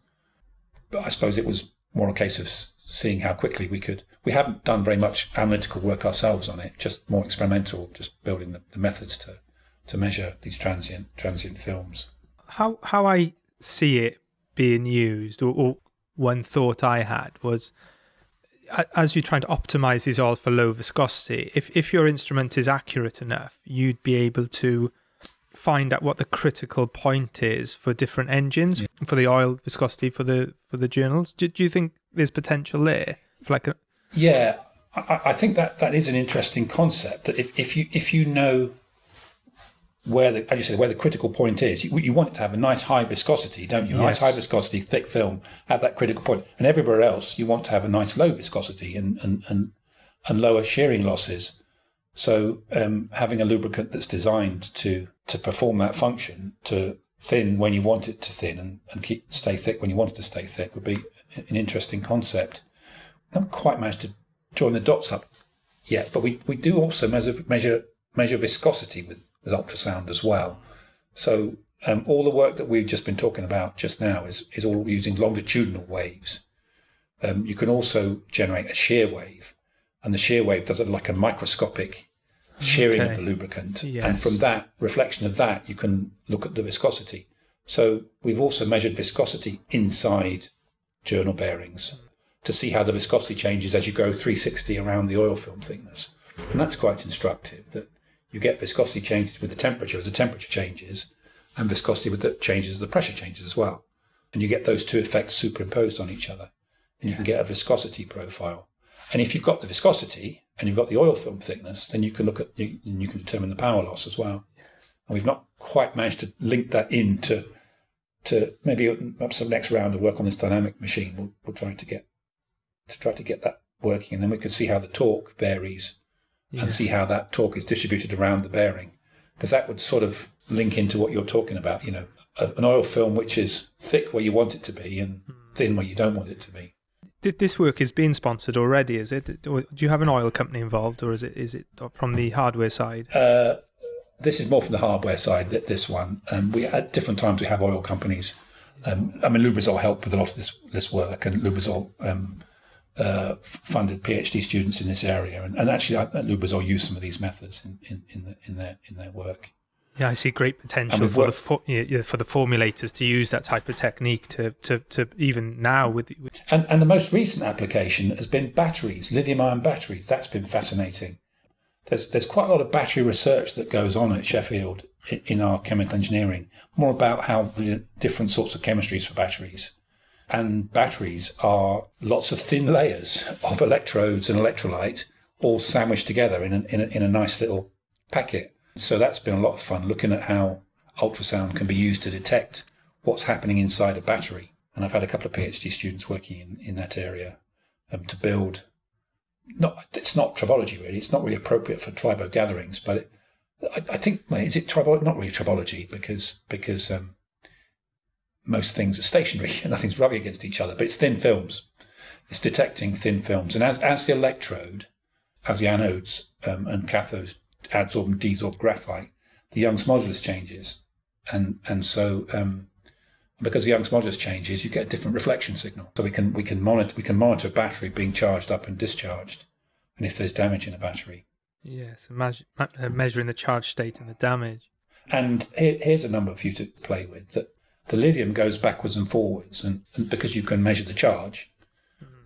But I suppose it was more a case of seeing how quickly we could. We haven't done very much analytical work ourselves on it, just more experimental, just building the, the methods to to measure these transient transient films. How how I see it being used, or, or one thought I had was, as you're trying to optimize these all for low viscosity, if, if your instrument is accurate enough, you'd be able to find out what the critical point is for different engines, yeah. for the oil viscosity, for the for the journals. Do, do you think there's potential there? For like a- yeah, I, I think that, that is an interesting concept. That if, if you if you know where the, as you said, where the critical point is, you, you want it to have a nice high viscosity, don't you? A yes. Nice high viscosity, thick film at that critical point. And everywhere else, you want to have a nice low viscosity and and and, and lower shearing losses. So um, having a lubricant that's designed to to perform that function, to thin when you want it to thin and, and keep stay thick when you want it to stay thick, would be an interesting concept. I haven't quite managed to join the dots up yet, but we, we do also measure measure measure viscosity with, with ultrasound as well. So um, all the work that we've just been talking about just now is, is all using longitudinal waves. Um, you can also generate a shear wave, and the shear wave does it like a microscopic shearing okay. of the lubricant. Yes. And from that reflection of that, you can look at the viscosity. So we've also measured viscosity inside journal bearings to see how the viscosity changes as you go three sixty around the oil film thickness. And that's quite instructive, that you get viscosity changes with the temperature as the temperature changes, and viscosity with the changes as the pressure changes as well. And you get those two effects superimposed on each other, and you yeah. can get a viscosity profile. And if you've got the viscosity and you've got the oil film thickness, then you can look at, you, you can determine the power loss as well. And we've not quite managed to link that in to, to maybe up some next round of work on this dynamic machine. We'll, we'll try to get, to try to get that working. And then we can see how the torque varies yes. and see how that torque is distributed around the bearing. Because that would sort of link into what you're talking about, you know, a, an oil film which is thick where you want it to be and thin where you don't want it to be. This work is being sponsored already, is it? Do you have an oil company involved, or is it is it from the hardware side? Uh, this is more from the hardware side. This one, um, we at different times we have oil companies. Um, I mean, Lubrizol helped with a lot of this this work, and Lubrizol um, uh, funded PhD students in this area, and, and actually, Lubrizol used some of these methods in in in, the, in their in their work. Yeah, I see great potential for the for, yeah, for the formulators to use that type of technique to, to, to even now. with, with... And, and the most recent application has been batteries, lithium-ion batteries. That's been fascinating. There's there's quite a lot of battery research that goes on at Sheffield in, in our chemical engineering, more about how different sorts of chemistries for batteries. And batteries are lots of thin layers of electrodes and electrolyte all sandwiched together in a, in a, in a nice little packet. So that's been a lot of fun, looking at how ultrasound can be used to detect what's happening inside a battery. And I've had a couple of PhD students working in, in that area um, to build. Not It's not tribology, really. It's not really appropriate for tribo gatherings. But it, I, I think, is it tribology? Not really tribology, because because um, most things are stationary and nothing's rubbing against each other. But it's thin films. It's detecting thin films. And as, as the electrode, as the anodes um, and cathodes, adsorb and desorb graphite, the Young's modulus changes, and and so um, because the Young's modulus changes, you get a different reflection signal. So we can we can monitor we can monitor a battery being charged up and discharged, and if there's damage in a battery. Yes, yeah, so measuring the charge state and the damage. And here, here's a number for you to play with. That the lithium goes backwards and forwards, and, and because you can measure the charge,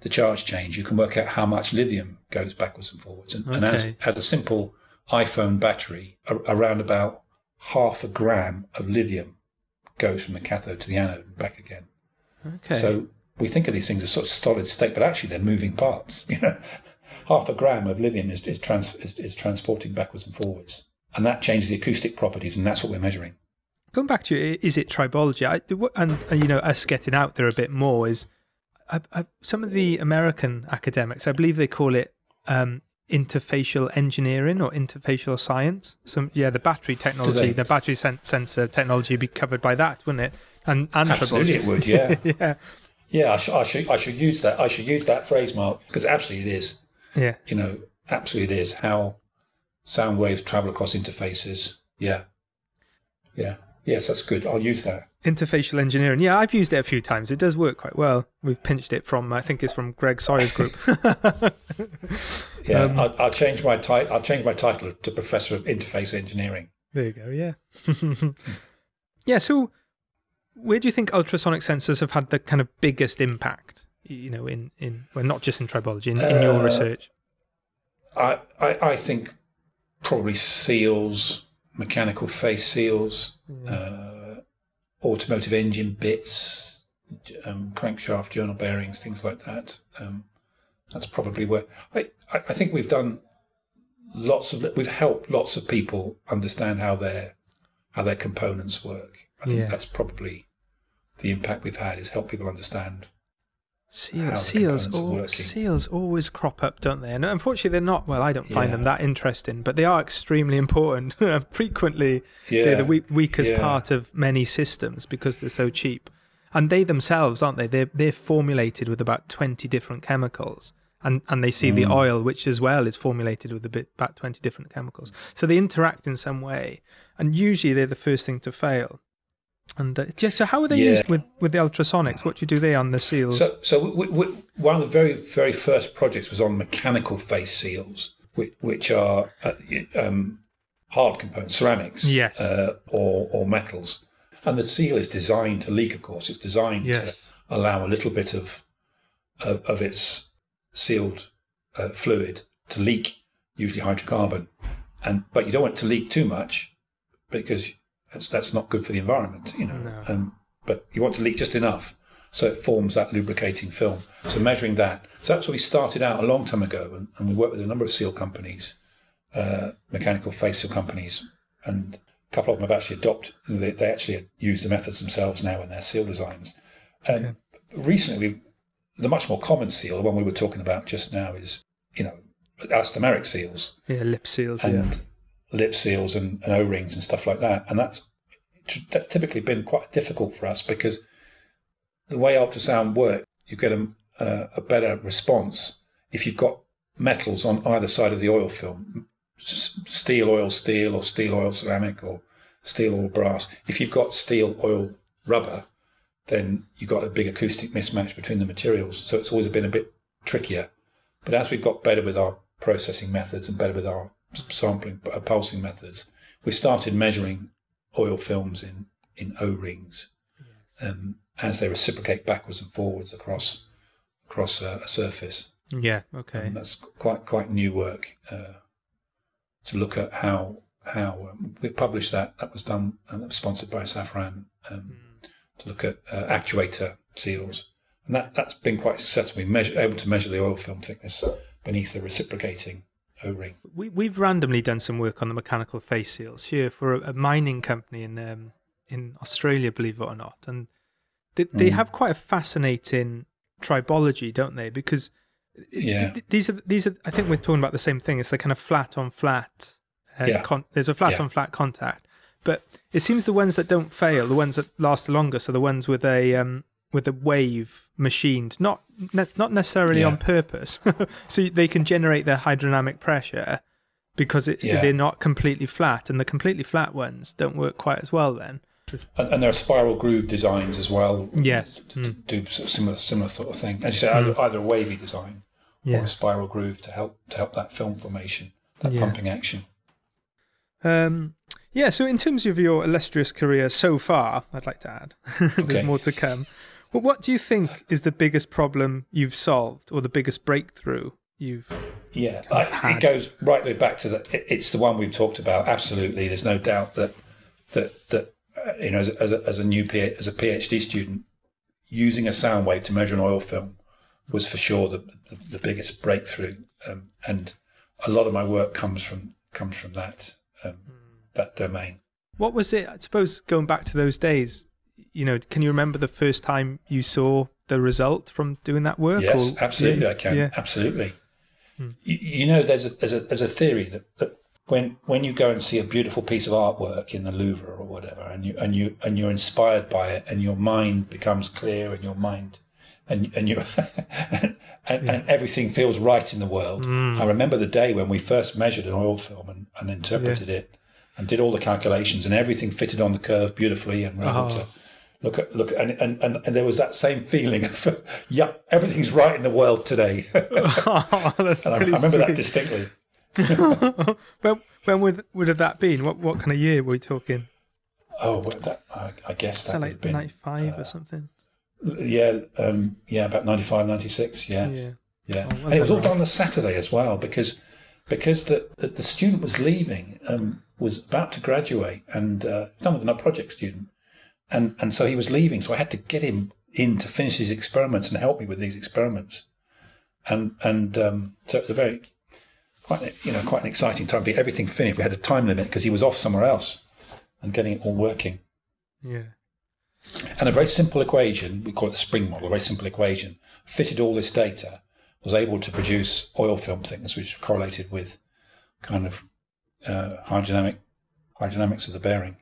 the charge change, you can work out how much lithium goes backwards and forwards. And, okay. and as, as a simple iPhone battery, a, around about half a gram of lithium goes from the cathode to the anode and back again. Okay. So we think of these things as sort of solid state, but actually they're moving parts. You know, half a gram of lithium is is, trans, is is transporting backwards and forwards, and that changes the acoustic properties, and that's what we're measuring. Going back to, is it tribology? I, and, and you know, us getting out there a bit more is. I, I, some of the American academics, I believe they call it um, interfacial engineering or interfacial science. Some, yeah, the battery technology, the battery sen sensor technology would be covered by that, wouldn't it? And, and absolutely, it would. Yeah, yeah, yeah. I should, I should, I should use that. I should use that phrase, Mark, because absolutely it is. Yeah, you know, absolutely it is how sound waves travel across interfaces. Yeah, yeah. Yes, that's good. I'll use that. Interfacial engineering. Yeah, I've used it a few times. It does work quite well. We've pinched it from, I think it's from Greg Sawyer's group. yeah, um, I'll, I'll change my title. I'll change my title to Professor of Interface Engineering. There you go. Yeah. yeah. So, where do you think ultrasonic sensors have had the kind of biggest impact? You know, in in well, not just in tribology, in, in your uh, research. I, I I think probably seals. Mechanical face seals, mm. uh, automotive engine bits, um, crankshaft journal bearings, things like that. Um, that's probably where I, I think we've done lots of. We've helped lots of people understand how their how their components work. I think yeah. that's probably the impact we've had is help people understand. Seal, seals, all, seals always crop up, don't they? And unfortunately, they're not. Well, I don't find yeah. them that interesting, but they are extremely important. Frequently, yeah. they're the weak, weakest yeah. part of many systems because they're so cheap. And they themselves, aren't they? They're they're formulated with about twenty different chemicals, and and they see mm. the oil, which as well is formulated with a bit about twenty different chemicals. So they interact in some way, and usually they're the first thing to fail. And uh, yeah, so how are they yeah. used with, with the ultrasonics? What do you do there on the seals? So, so we, we, one of the very, very first projects was on mechanical face seals, which, which are uh, um, hard components, ceramics, yes. uh, or, or metals. And the seal is designed to leak, of course. It's designed yes. to allow a little bit of, of, of its sealed uh, fluid to leak, usually hydrocarbon. And But you don't want it to leak too much because... That's, that's not good for the environment, you know, no. um, but you want to leak just enough so it forms that lubricating film. So measuring that. So that's what we started out a long time ago, and, and we worked with a number of seal companies, uh, mechanical face seal companies, and a couple of them have actually adopted, they, they actually use the methods themselves now in their seal designs. Um, okay. Recently, we've, the much more common seal, the one we were talking about just now is, you know, elastomeric seals. Yeah, lip seals, and, yeah. lip seals and, and O-rings and stuff like that. And that's that's typically been quite difficult for us because the way ultrasound works, you get a, uh, a better response if you've got metals on either side of the oil film, steel, oil, steel, or steel, oil, ceramic, or steel, oil, brass. If you've got steel, oil, rubber, then you've got a big acoustic mismatch between the materials. So it's always been a bit trickier. But as we've got better with our processing methods and better with our sampling, uh, pulsing methods, we started measuring oil films in, in O-rings um, as they reciprocate backwards and forwards across across uh, a surface. Yeah, okay. And that's quite quite new work uh, to look at how how um, we published that. That was done and that was sponsored by Safran um, mm. to look at uh, actuator seals, and that that's been quite successful. We measure able to measure the oil film thickness beneath the reciprocating O-ring. We, we've randomly done some work on the mechanical face seals here for a, a mining company in um, in Australia, believe it or not. And they, mm. they have quite a fascinating tribology, don't they? Because yeah. th th these are these are. I think we're talking about the same thing. It's the kind of flat on flat. Uh, yeah. con there's a flat yeah. on flat contact, but it seems the ones that don't fail, the ones that last the longest, are the ones with a um, with a wave machined, not ne not necessarily yeah. on purpose, so they can generate their hydrodynamic pressure because it, yeah. they're not completely flat, and the completely flat ones don't work quite as well then. And, and there are spiral groove designs as well. Yes, mm. do sort of similar similar sort of thing. As you say, mm. either a wavy design yeah. or a spiral groove to help to help that film formation, that yeah. pumping action. Um. Yeah, so in terms of your illustrious career so far, I'd like to add, okay. there's more to come. Well, what do you think is the biggest problem you've solved, or the biggest breakthrough you've yeah, kind of had? It goes right back to the. It, it's the one we've talked about. Absolutely, there's no doubt that that that uh, you know, as, as a as a new P, as a PhD student, using a sound wave to measure an oil film was for sure the the, the biggest breakthrough, um, and a lot of my work comes from comes from that um, mm. that domain. What was it? I suppose going back to those days. You know, can you remember the first time you saw the result from doing that work? Yes, or, absolutely, yeah, I can. Yeah. Absolutely. Hmm. You, you know, there's a there's a there's a theory that, that when when you go and see a beautiful piece of artwork in the Louvre or whatever, and you and you and you're inspired by it, and your mind becomes clear, and your mind and and you and, and, yeah. and everything feels right in the world. Mm. I remember the day when we first measured an oil film and, and interpreted yeah. it, and did all the calculations, and everything fitted on the curve beautifully, and we're able to. Look at look, and, and and and there was that same feeling of, yeah, everything's right in the world today. Oh, that's and I, really I remember sweet. That distinctly. But when would would have that been? What what kind of year were we talking? Oh, well, that I, I guess that like ninety-five uh, or something. Yeah, um, yeah, about ninety-five, ninety-six. Yes, yeah, yeah. Oh, well, and it was all right. done on a Saturday as well, because because the the, the student was leaving, um, was about to graduate, and uh, done with another project student. And and so he was leaving, so I had to get him in to finish his experiments and help me with these experiments, and and um, so it was a very quite you know quite an exciting time. But everything finished. We had a time limit because he was off somewhere else, and getting it all working. Yeah. And a very simple equation, we call it the spring model. A very simple equation fitted all this data, was able to produce oil film thickness, which correlated with kind of uh, hydrodynamic hydrodynamics of the bearing.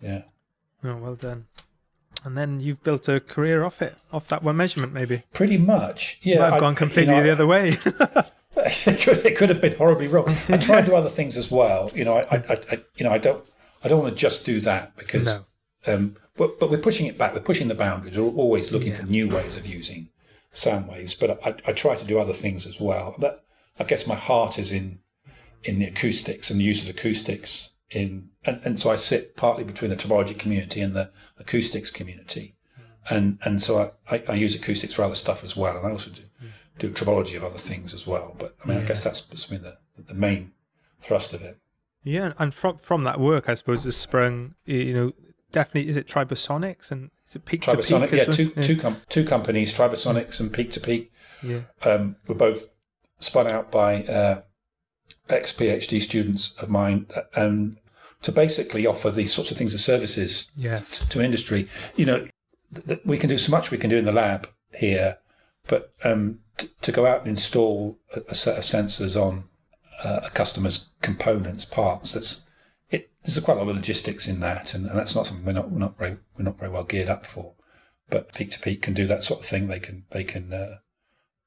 Yeah. Oh, well done. And then you've built a career off it, off that one measurement, maybe. Pretty much, yeah. Well, I've I, gone completely you know, the other way. it, could, it could have been horribly wrong. I try to do other things as well. You know, I, I, I you know, I don't, I don't want to just do that because, no. um, but but we're pushing it back. We're pushing the boundaries. We're always looking yeah. for new ways of using sound waves. But I, I try to do other things as well. That I guess my heart is in, in the acoustics and the use of acoustics. In and, and so I sit partly between the tribology community and the acoustics community, mm. and and so I, I, I use acoustics for other stuff as well, and I also do mm. do tribology of other things as well. But I mean, yeah. I guess that's been the the main thrust of it. Yeah, and from from that work, I suppose has sprung you know definitely is it Tribosonics and is it Peak to Peak? Yeah, two yeah. two com two companies, Tribosonics and Peak to Peak. Yeah, um, were both spun out by. Uh, ex-PhD students of mine um, to basically offer these sorts of things as services yes. to industry. You know, th th we can do so much we can do in the lab here, but um, to go out and install a, a set of sensors on uh, a customer's components, parts, that's, it, there's quite a lot of logistics in that, and, and that's not something we're not, we're, not very, we're not very well geared up for. But Peak to Peak can do that sort of thing. They can, they can uh,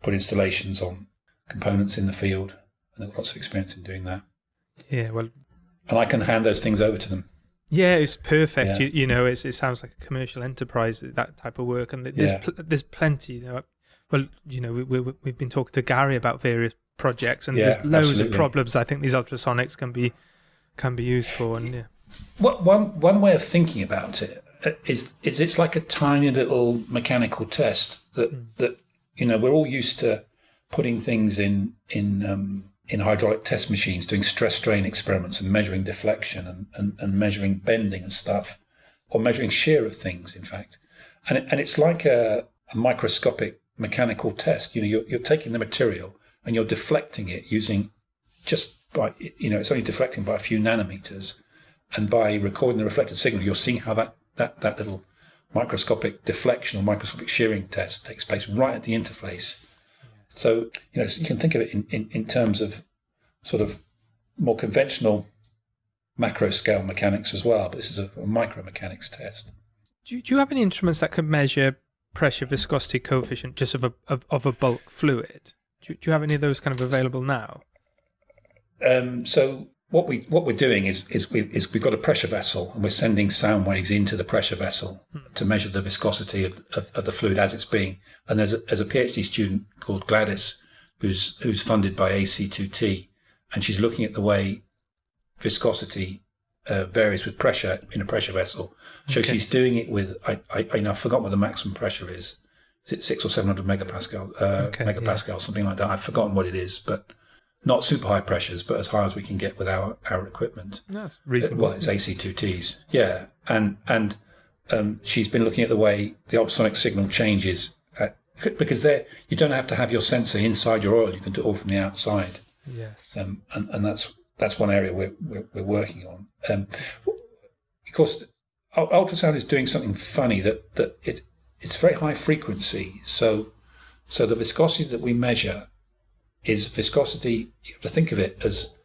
put installations on components in the field. I've got lots of experience in doing that. Yeah, well, and I can hand those things over to them. Yeah, it's perfect. Yeah. You, you know, it's, it sounds like a commercial enterprise, that type of work, and there's yeah. pl there's plenty. You know, well, you know, we, we, we've been talking to Gary about various projects, and yeah, there's loads absolutely. Of problems. I think these ultrasonics can be can be used for. And yeah, what one one way of thinking about it is is it's like a tiny little mechanical test that mm. that you know we're all used to putting things in in. Um, in hydraulic test machines, doing stress-strain experiments and measuring deflection and, and, and measuring bending and stuff, or measuring shear of things, in fact. And, it, and it's like a, a microscopic mechanical test. You know, you're, you're taking the material and you're deflecting it using just by, you know, it's only deflecting by a few nanometers. And by recording the reflected signal, you're seeing how that, that, that little microscopic deflection or microscopic shearing test takes place right at the interface. So, you know, so you can think of it in, in, in terms of sort of more conventional macro scale mechanics as well, but this is a, a micro mechanics test. Do you, do you have any instruments that could measure pressure viscosity coefficient just of a, of, of a bulk fluid? Do, do you have any of those kind of available now? Um, so what, we, what we're doing is, is, we, is we've got a pressure vessel and we're sending sound waves into the pressure vessel hmm. to measure the viscosity of, of, of the fluid as it's being. And there's a, there's a PhD student called Gladys who's, who's funded by A C two T, and she's looking at the way viscosity uh, varies with pressure in a pressure vessel. So okay. she's doing it with, I, I, I know, I've forgotten what the maximum pressure is. Is it six or seven hundred megapascal, uh, okay, megapascal, yeah. something like that? I've forgotten what it is, but not super high pressures, but as high as we can get with our, our equipment. That's reasonable. Well, it's A C two Ts. Yeah. And, and um, she's been looking at the way the ultrasonic signal changes at, because there you don't have to have your sensor inside your oil. You can do it all from the outside. Yes. Um, and, and that's that's one area we're, we're, we're working on. Um, of course, ultrasound is doing something funny that, that it it's very high frequency. So, so the viscosity that we measure is viscosity. You have to think of it as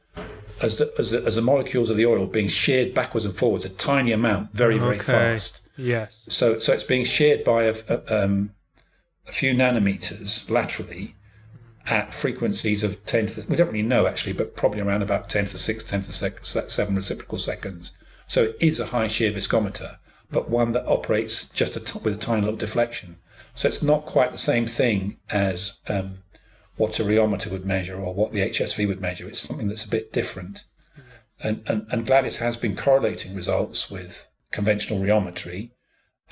as the, as, the, as the molecules of the oil being sheared backwards and forwards a tiny amount, very very okay. fast. Yes. So so it's being sheared by a, a, um, a few nanometers laterally at frequencies of ten to the, we don't really know actually, but probably around about ten to the six, ten to the sec, seven reciprocal seconds. So it is a high shear viscometer, but one that operates just a t with a tiny little deflection. So it's not quite the same thing as um, what a rheometer would measure or what the H S V would measure. It's something that's a bit different. And, and, and Gladys has been correlating results with conventional rheometry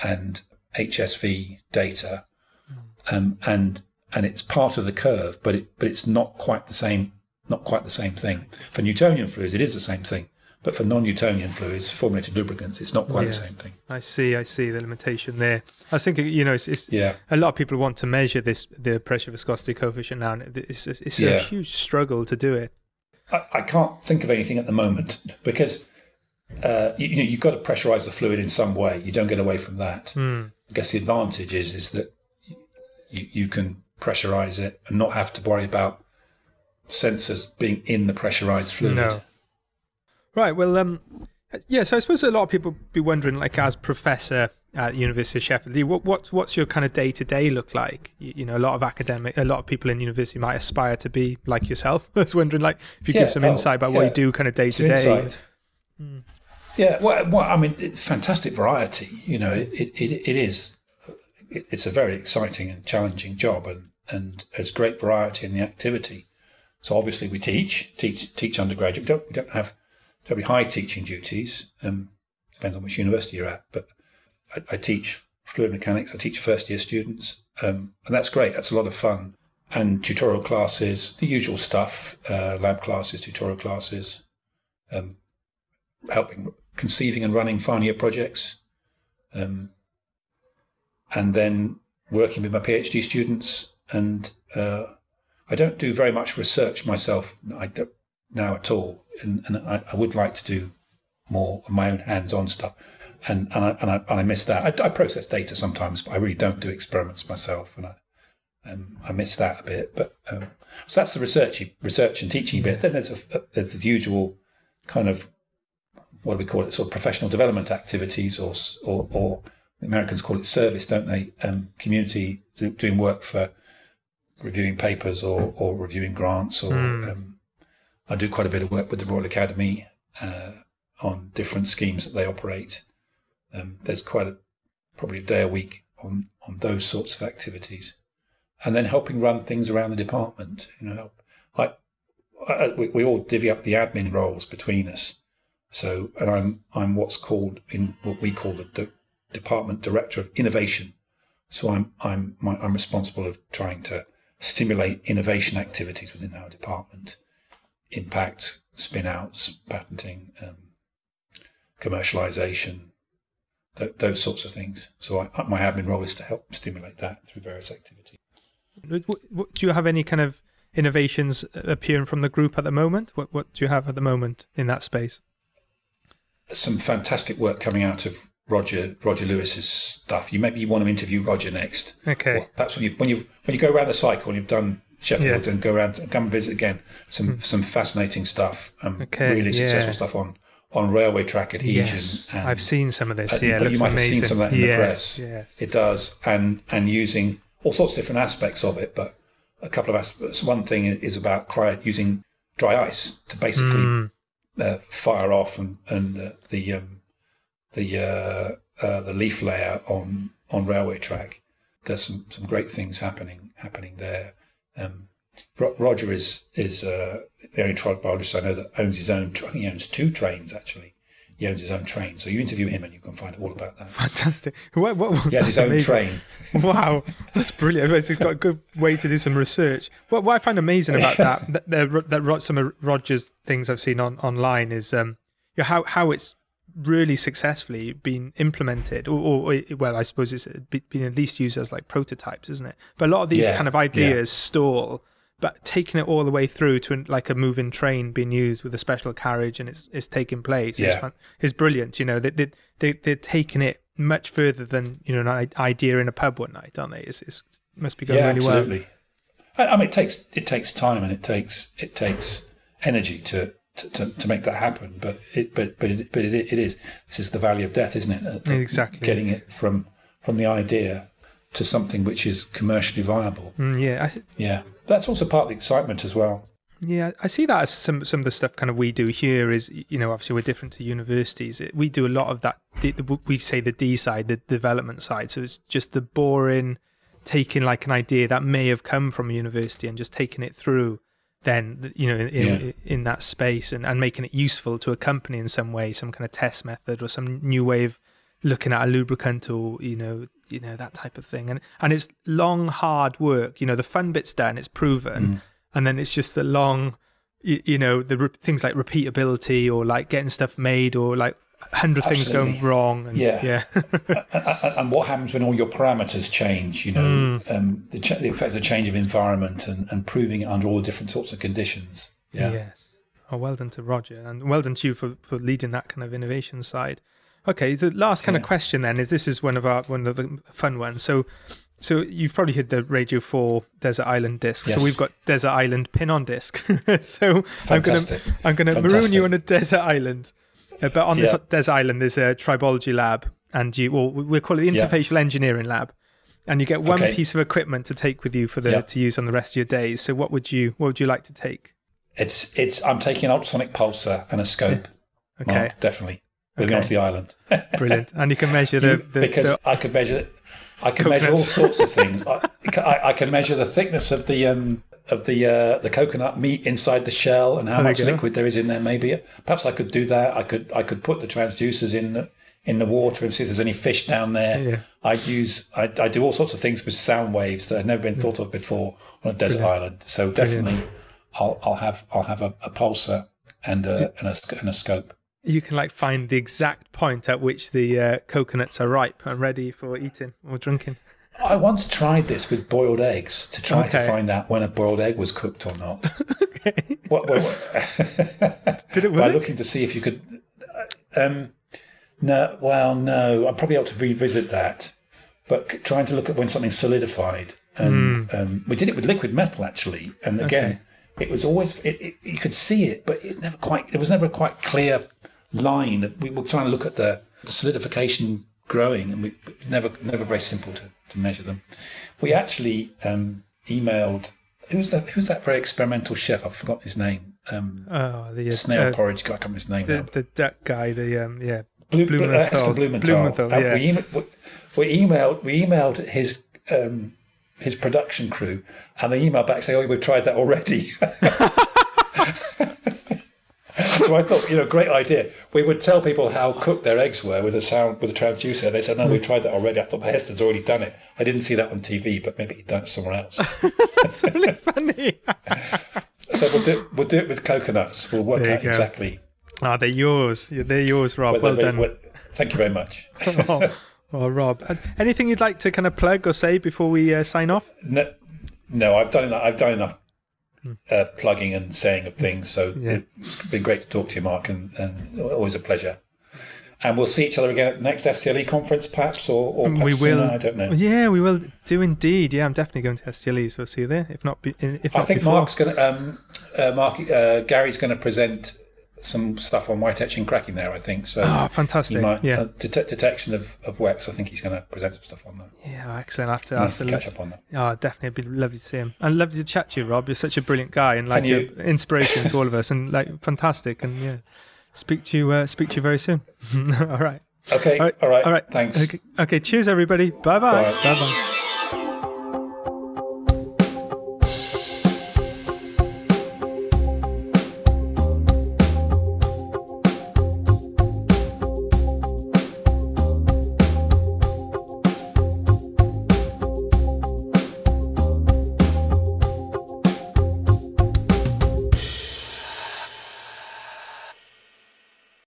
and H S V data. Um, and and it's part of the curve, but it but it's not quite the same not quite the same thing. For Newtonian fluids, it is the same thing. But for non-Newtonian fluids, formulated lubricants, it's not quite yes. the same thing. I see, I see the limitation there. I think, you know, it's, it's yeah. a lot of people want to measure this, the pressure viscosity coefficient now, and it's, it's a yeah. huge struggle to do it. I, I can't think of anything at the moment because, uh, you, you know, you've got to pressurize the fluid in some way. You don't get away from that. Mm. I guess the advantage is, is that you, you can pressurize it and not have to worry about sensors being in the pressurized fluid. No. Right, well, um, yeah, so I suppose a lot of people be wondering, like, as professor at the University of Sheffield, what, what, what's your kind of day-to-day -day look like? You, you know, a lot of academic, a lot of people in university might aspire to be like yourself. I was wondering, like, if you yeah, give some oh, insight about yeah. what you do kind of day-to-day. -day. Mm. Yeah, well, well, I mean, it's fantastic variety, you know, it, it, it, it is. It, it's a very exciting and challenging job, and, and there's great variety in the activity. So obviously we teach, teach, teach undergraduate, we don't, we don't have... probably high teaching duties, um, depends on which university you're at, but I, I teach fluid mechanics, I teach first year students, um, and that's great, that's a lot of fun. And tutorial classes, the usual stuff, uh, lab classes, tutorial classes, um, helping, conceiving and running final year projects, um, and then working with my PhD students. And uh, I don't do very much research myself, I don't now at all. And, and I, I would like to do more of my own hands-on stuff, and and I, and I and I miss that. I, I process data sometimes, but I really don't do experiments myself, and I um, I miss that a bit. But um, so that's the researchy, research and teaching bit. Then there's a, there's the usual kind of, what do we call it? Sort of professional development activities, or or, or the Americans call it service, don't they? Um, community doing work for reviewing papers or or reviewing grants or. Mm. Um, I do quite a bit of work with the Royal Academy uh, on different schemes that they operate. Um, there's quite a, probably a day a week on, on those sorts of activities. And then helping run things around the department. You know, like I, we, we all divvy up the admin roles between us. So, and I'm, I'm what's called in what we call the de department director of innovation. So I'm, I'm, my, I'm responsible of trying to stimulate innovation activities within our department. Impact, spin-outs, patenting, um, commercialization, th those sorts of things. So I, my admin role is to help stimulate that through various activities. Do you have any kind of innovations appearing from the group at the moment? What, what do you have at the moment in that space? Some fantastic work coming out of Roger Roger Lewis's stuff. You maybe you want to interview Roger next. Okay. Or perhaps when you when you when you go around the cycle and you've done Sheffield yeah. and go around and come and visit again. Some mm. some fascinating stuff, um, okay, really successful yeah. stuff on, on railway track adhesion. Yes, and, I've seen some of this. Uh, yeah, but it looks you might amazing. Have seen some of that in yes, the press. Yes. It does, and and using all sorts of different aspects of it. But a couple of aspects. One thing is about using dry ice to basically mm. uh, fire off and and uh, the um, the uh, uh, the leaf layer on on railway track. There's some some great things happening happening there. Um, Roger is is uh, the only tribologist I know that owns his own. I think he owns two trains actually. He owns his own train. So you interview him and you can find out all about that. Fantastic. What, what, what, he has his own amazing. train. Wow, that's brilliant. It's got a good way to do some research. What, what I find amazing about that, that, that some of Roger's things I've seen on, online is um, how, how it's really successfully been implemented, or, or well, I suppose it's been at least used as like prototypes, isn't it? But a lot of these yeah, kind of ideas yeah. stall, but taking it all the way through to like a moving train being used with a special carriage and it's it's taking place yeah. is, fun, is brilliant. You know, they, they, they, they're taking it much further than, you know, an idea in a pub one night, aren't they? It's, it's it must be going yeah, really absolutely. well. Absolutely. I mean, it takes it takes time and it takes it takes energy to. To, to, to make that happen, but it but but it, but it, it is this is the valley of death, isn't it? The, exactly, getting it from from the idea to something which is commercially viable. Mm, yeah, I, yeah. That's also part of the excitement as well. Yeah, I see that as some some of the stuff kind of we do here is, you know, obviously we're different to universities. We do a lot of that. We say the D side, the development side. So it's just the boring taking like an idea that may have come from a university and just taking it through. Then, you know, in, yeah. in, in that space and, and making it useful to a company in some way, some kind of test method or some new way of looking at a lubricant or, you know, you know, that type of thing. And and it's long, hard work. You know, the fun bit's done, it's proven. Mm. And then it's just the long, you, you know, the re things like repeatability or like getting stuff made or like a hundred things going wrong. And, yeah. yeah. And what happens when all your parameters change, you know, mm. um, the, ch the effect of change of environment and, and proving it under all the different sorts of conditions. Yeah. Yes. Oh, well done to Roger, and well done to you for, for leading that kind of innovation side. Okay. The last kind yeah. of question then is, this is one of our, one of the fun ones. So, so you've probably heard the Radio four Desert Island disc. Yes. So we've got Desert Island pin on disc. so Fantastic. I'm going to, I'm going to maroon you on a desert island. Uh, but on yeah. this desert island, there's a tribology lab, and you, or we'll call it the interfacial yeah. engineering lab, and you get one okay. piece of equipment to take with you for the yeah. to use on the rest of your days. So, what would you what would you like to take? It's it's. I'm taking an ultrasonic pulsar and a scope. okay, Mark, definitely. We're going okay. to the island. Brilliant, and you can measure the, the you, because the, I could measure I can coconuts. measure all sorts of things. I, I, I can measure the thickness of the um. of the uh, the coconut meat inside the shell and how there much liquid there is in there. Maybe perhaps I could do that. I could I could put the transducers in the, in the water and see if there's any fish down there. Yeah. I'd use I I do all sorts of things with sound waves that had never been thought of before on a desert Brilliant. island. So definitely, Brilliant. I'll I'll have I'll have a, a pulsar and a, and a and a scope. You can like find the exact point at which the uh, coconuts are ripe and ready for eating or drinking. I once tried this with boiled eggs to try okay. to find out when a boiled egg was cooked or not. okay. What, what, what? Did it work? By looking to see if you could. Um, no, well, no. I'd probably able to revisit that, but trying to look at when something solidified, and mm. um, we did it with liquid metal actually. And again, okay. it was always it, it, you could see it, but it never quite. It was never a quite clear line. We were trying to look at the, the solidification growing, and we never never very simple to. To measure them. We actually um, emailed who's that? Who's that very experimental chef? I've forgotten his name. Um, oh, the snail uh, porridge guy. I can't remember his name the, now. The duck guy. The um, yeah, Blue, Blumenthal. Uh, Esther Blumenthal. Blumenthal yeah. we, we emailed. We emailed his um, his production crew, and they emailed back saying, "Oh, we've tried that already." So I thought, you know, great idea. We would tell people how cooked their eggs were with a sound with a transducer. They said, "No, we've tried that already." I thought Heston's already done it. I didn't see that on T V, but maybe he'd done it somewhere else. That's really funny. So we'll do we'll do it with coconuts. We'll work out go. exactly. Ah, oh, they're yours. They're yours, Rob. Well, well done. Well, thank you very much. Well, well, Rob, anything you'd like to kind of plug or say before we uh, sign off? No, no, I've done enough. I've done enough. Uh, plugging and saying of things. So yeah. it's been great to talk to you, Mark, and, and always a pleasure. And we'll see each other again at the next S T L E conference, perhaps, or, or perhaps we will. Sooner, I don't know. Yeah, we will do indeed. Yeah, I'm definitely going to S T L E, so we'll see you there. If not, be, if not I think before. Mark's going to, um, uh, Mark, uh, Gary's going to present some stuff on white etching cracking there, I think. So oh, fantastic. Might, yeah. Uh, det detection of, of wax, I think he's going to present some stuff on that. Yeah, excellent. I have to, nice I have to catch up on that. Oh, definitely. It'd be lovely to see him. And lovely to chat to you, Rob. You're such a brilliant guy and like an inspiration to all of us and like fantastic. And yeah, speak to you, uh, speak to you very soon. All right. Okay. All right. All right. All right. Thanks. Okay. Okay. Cheers, everybody. Bye-bye. Bye-bye.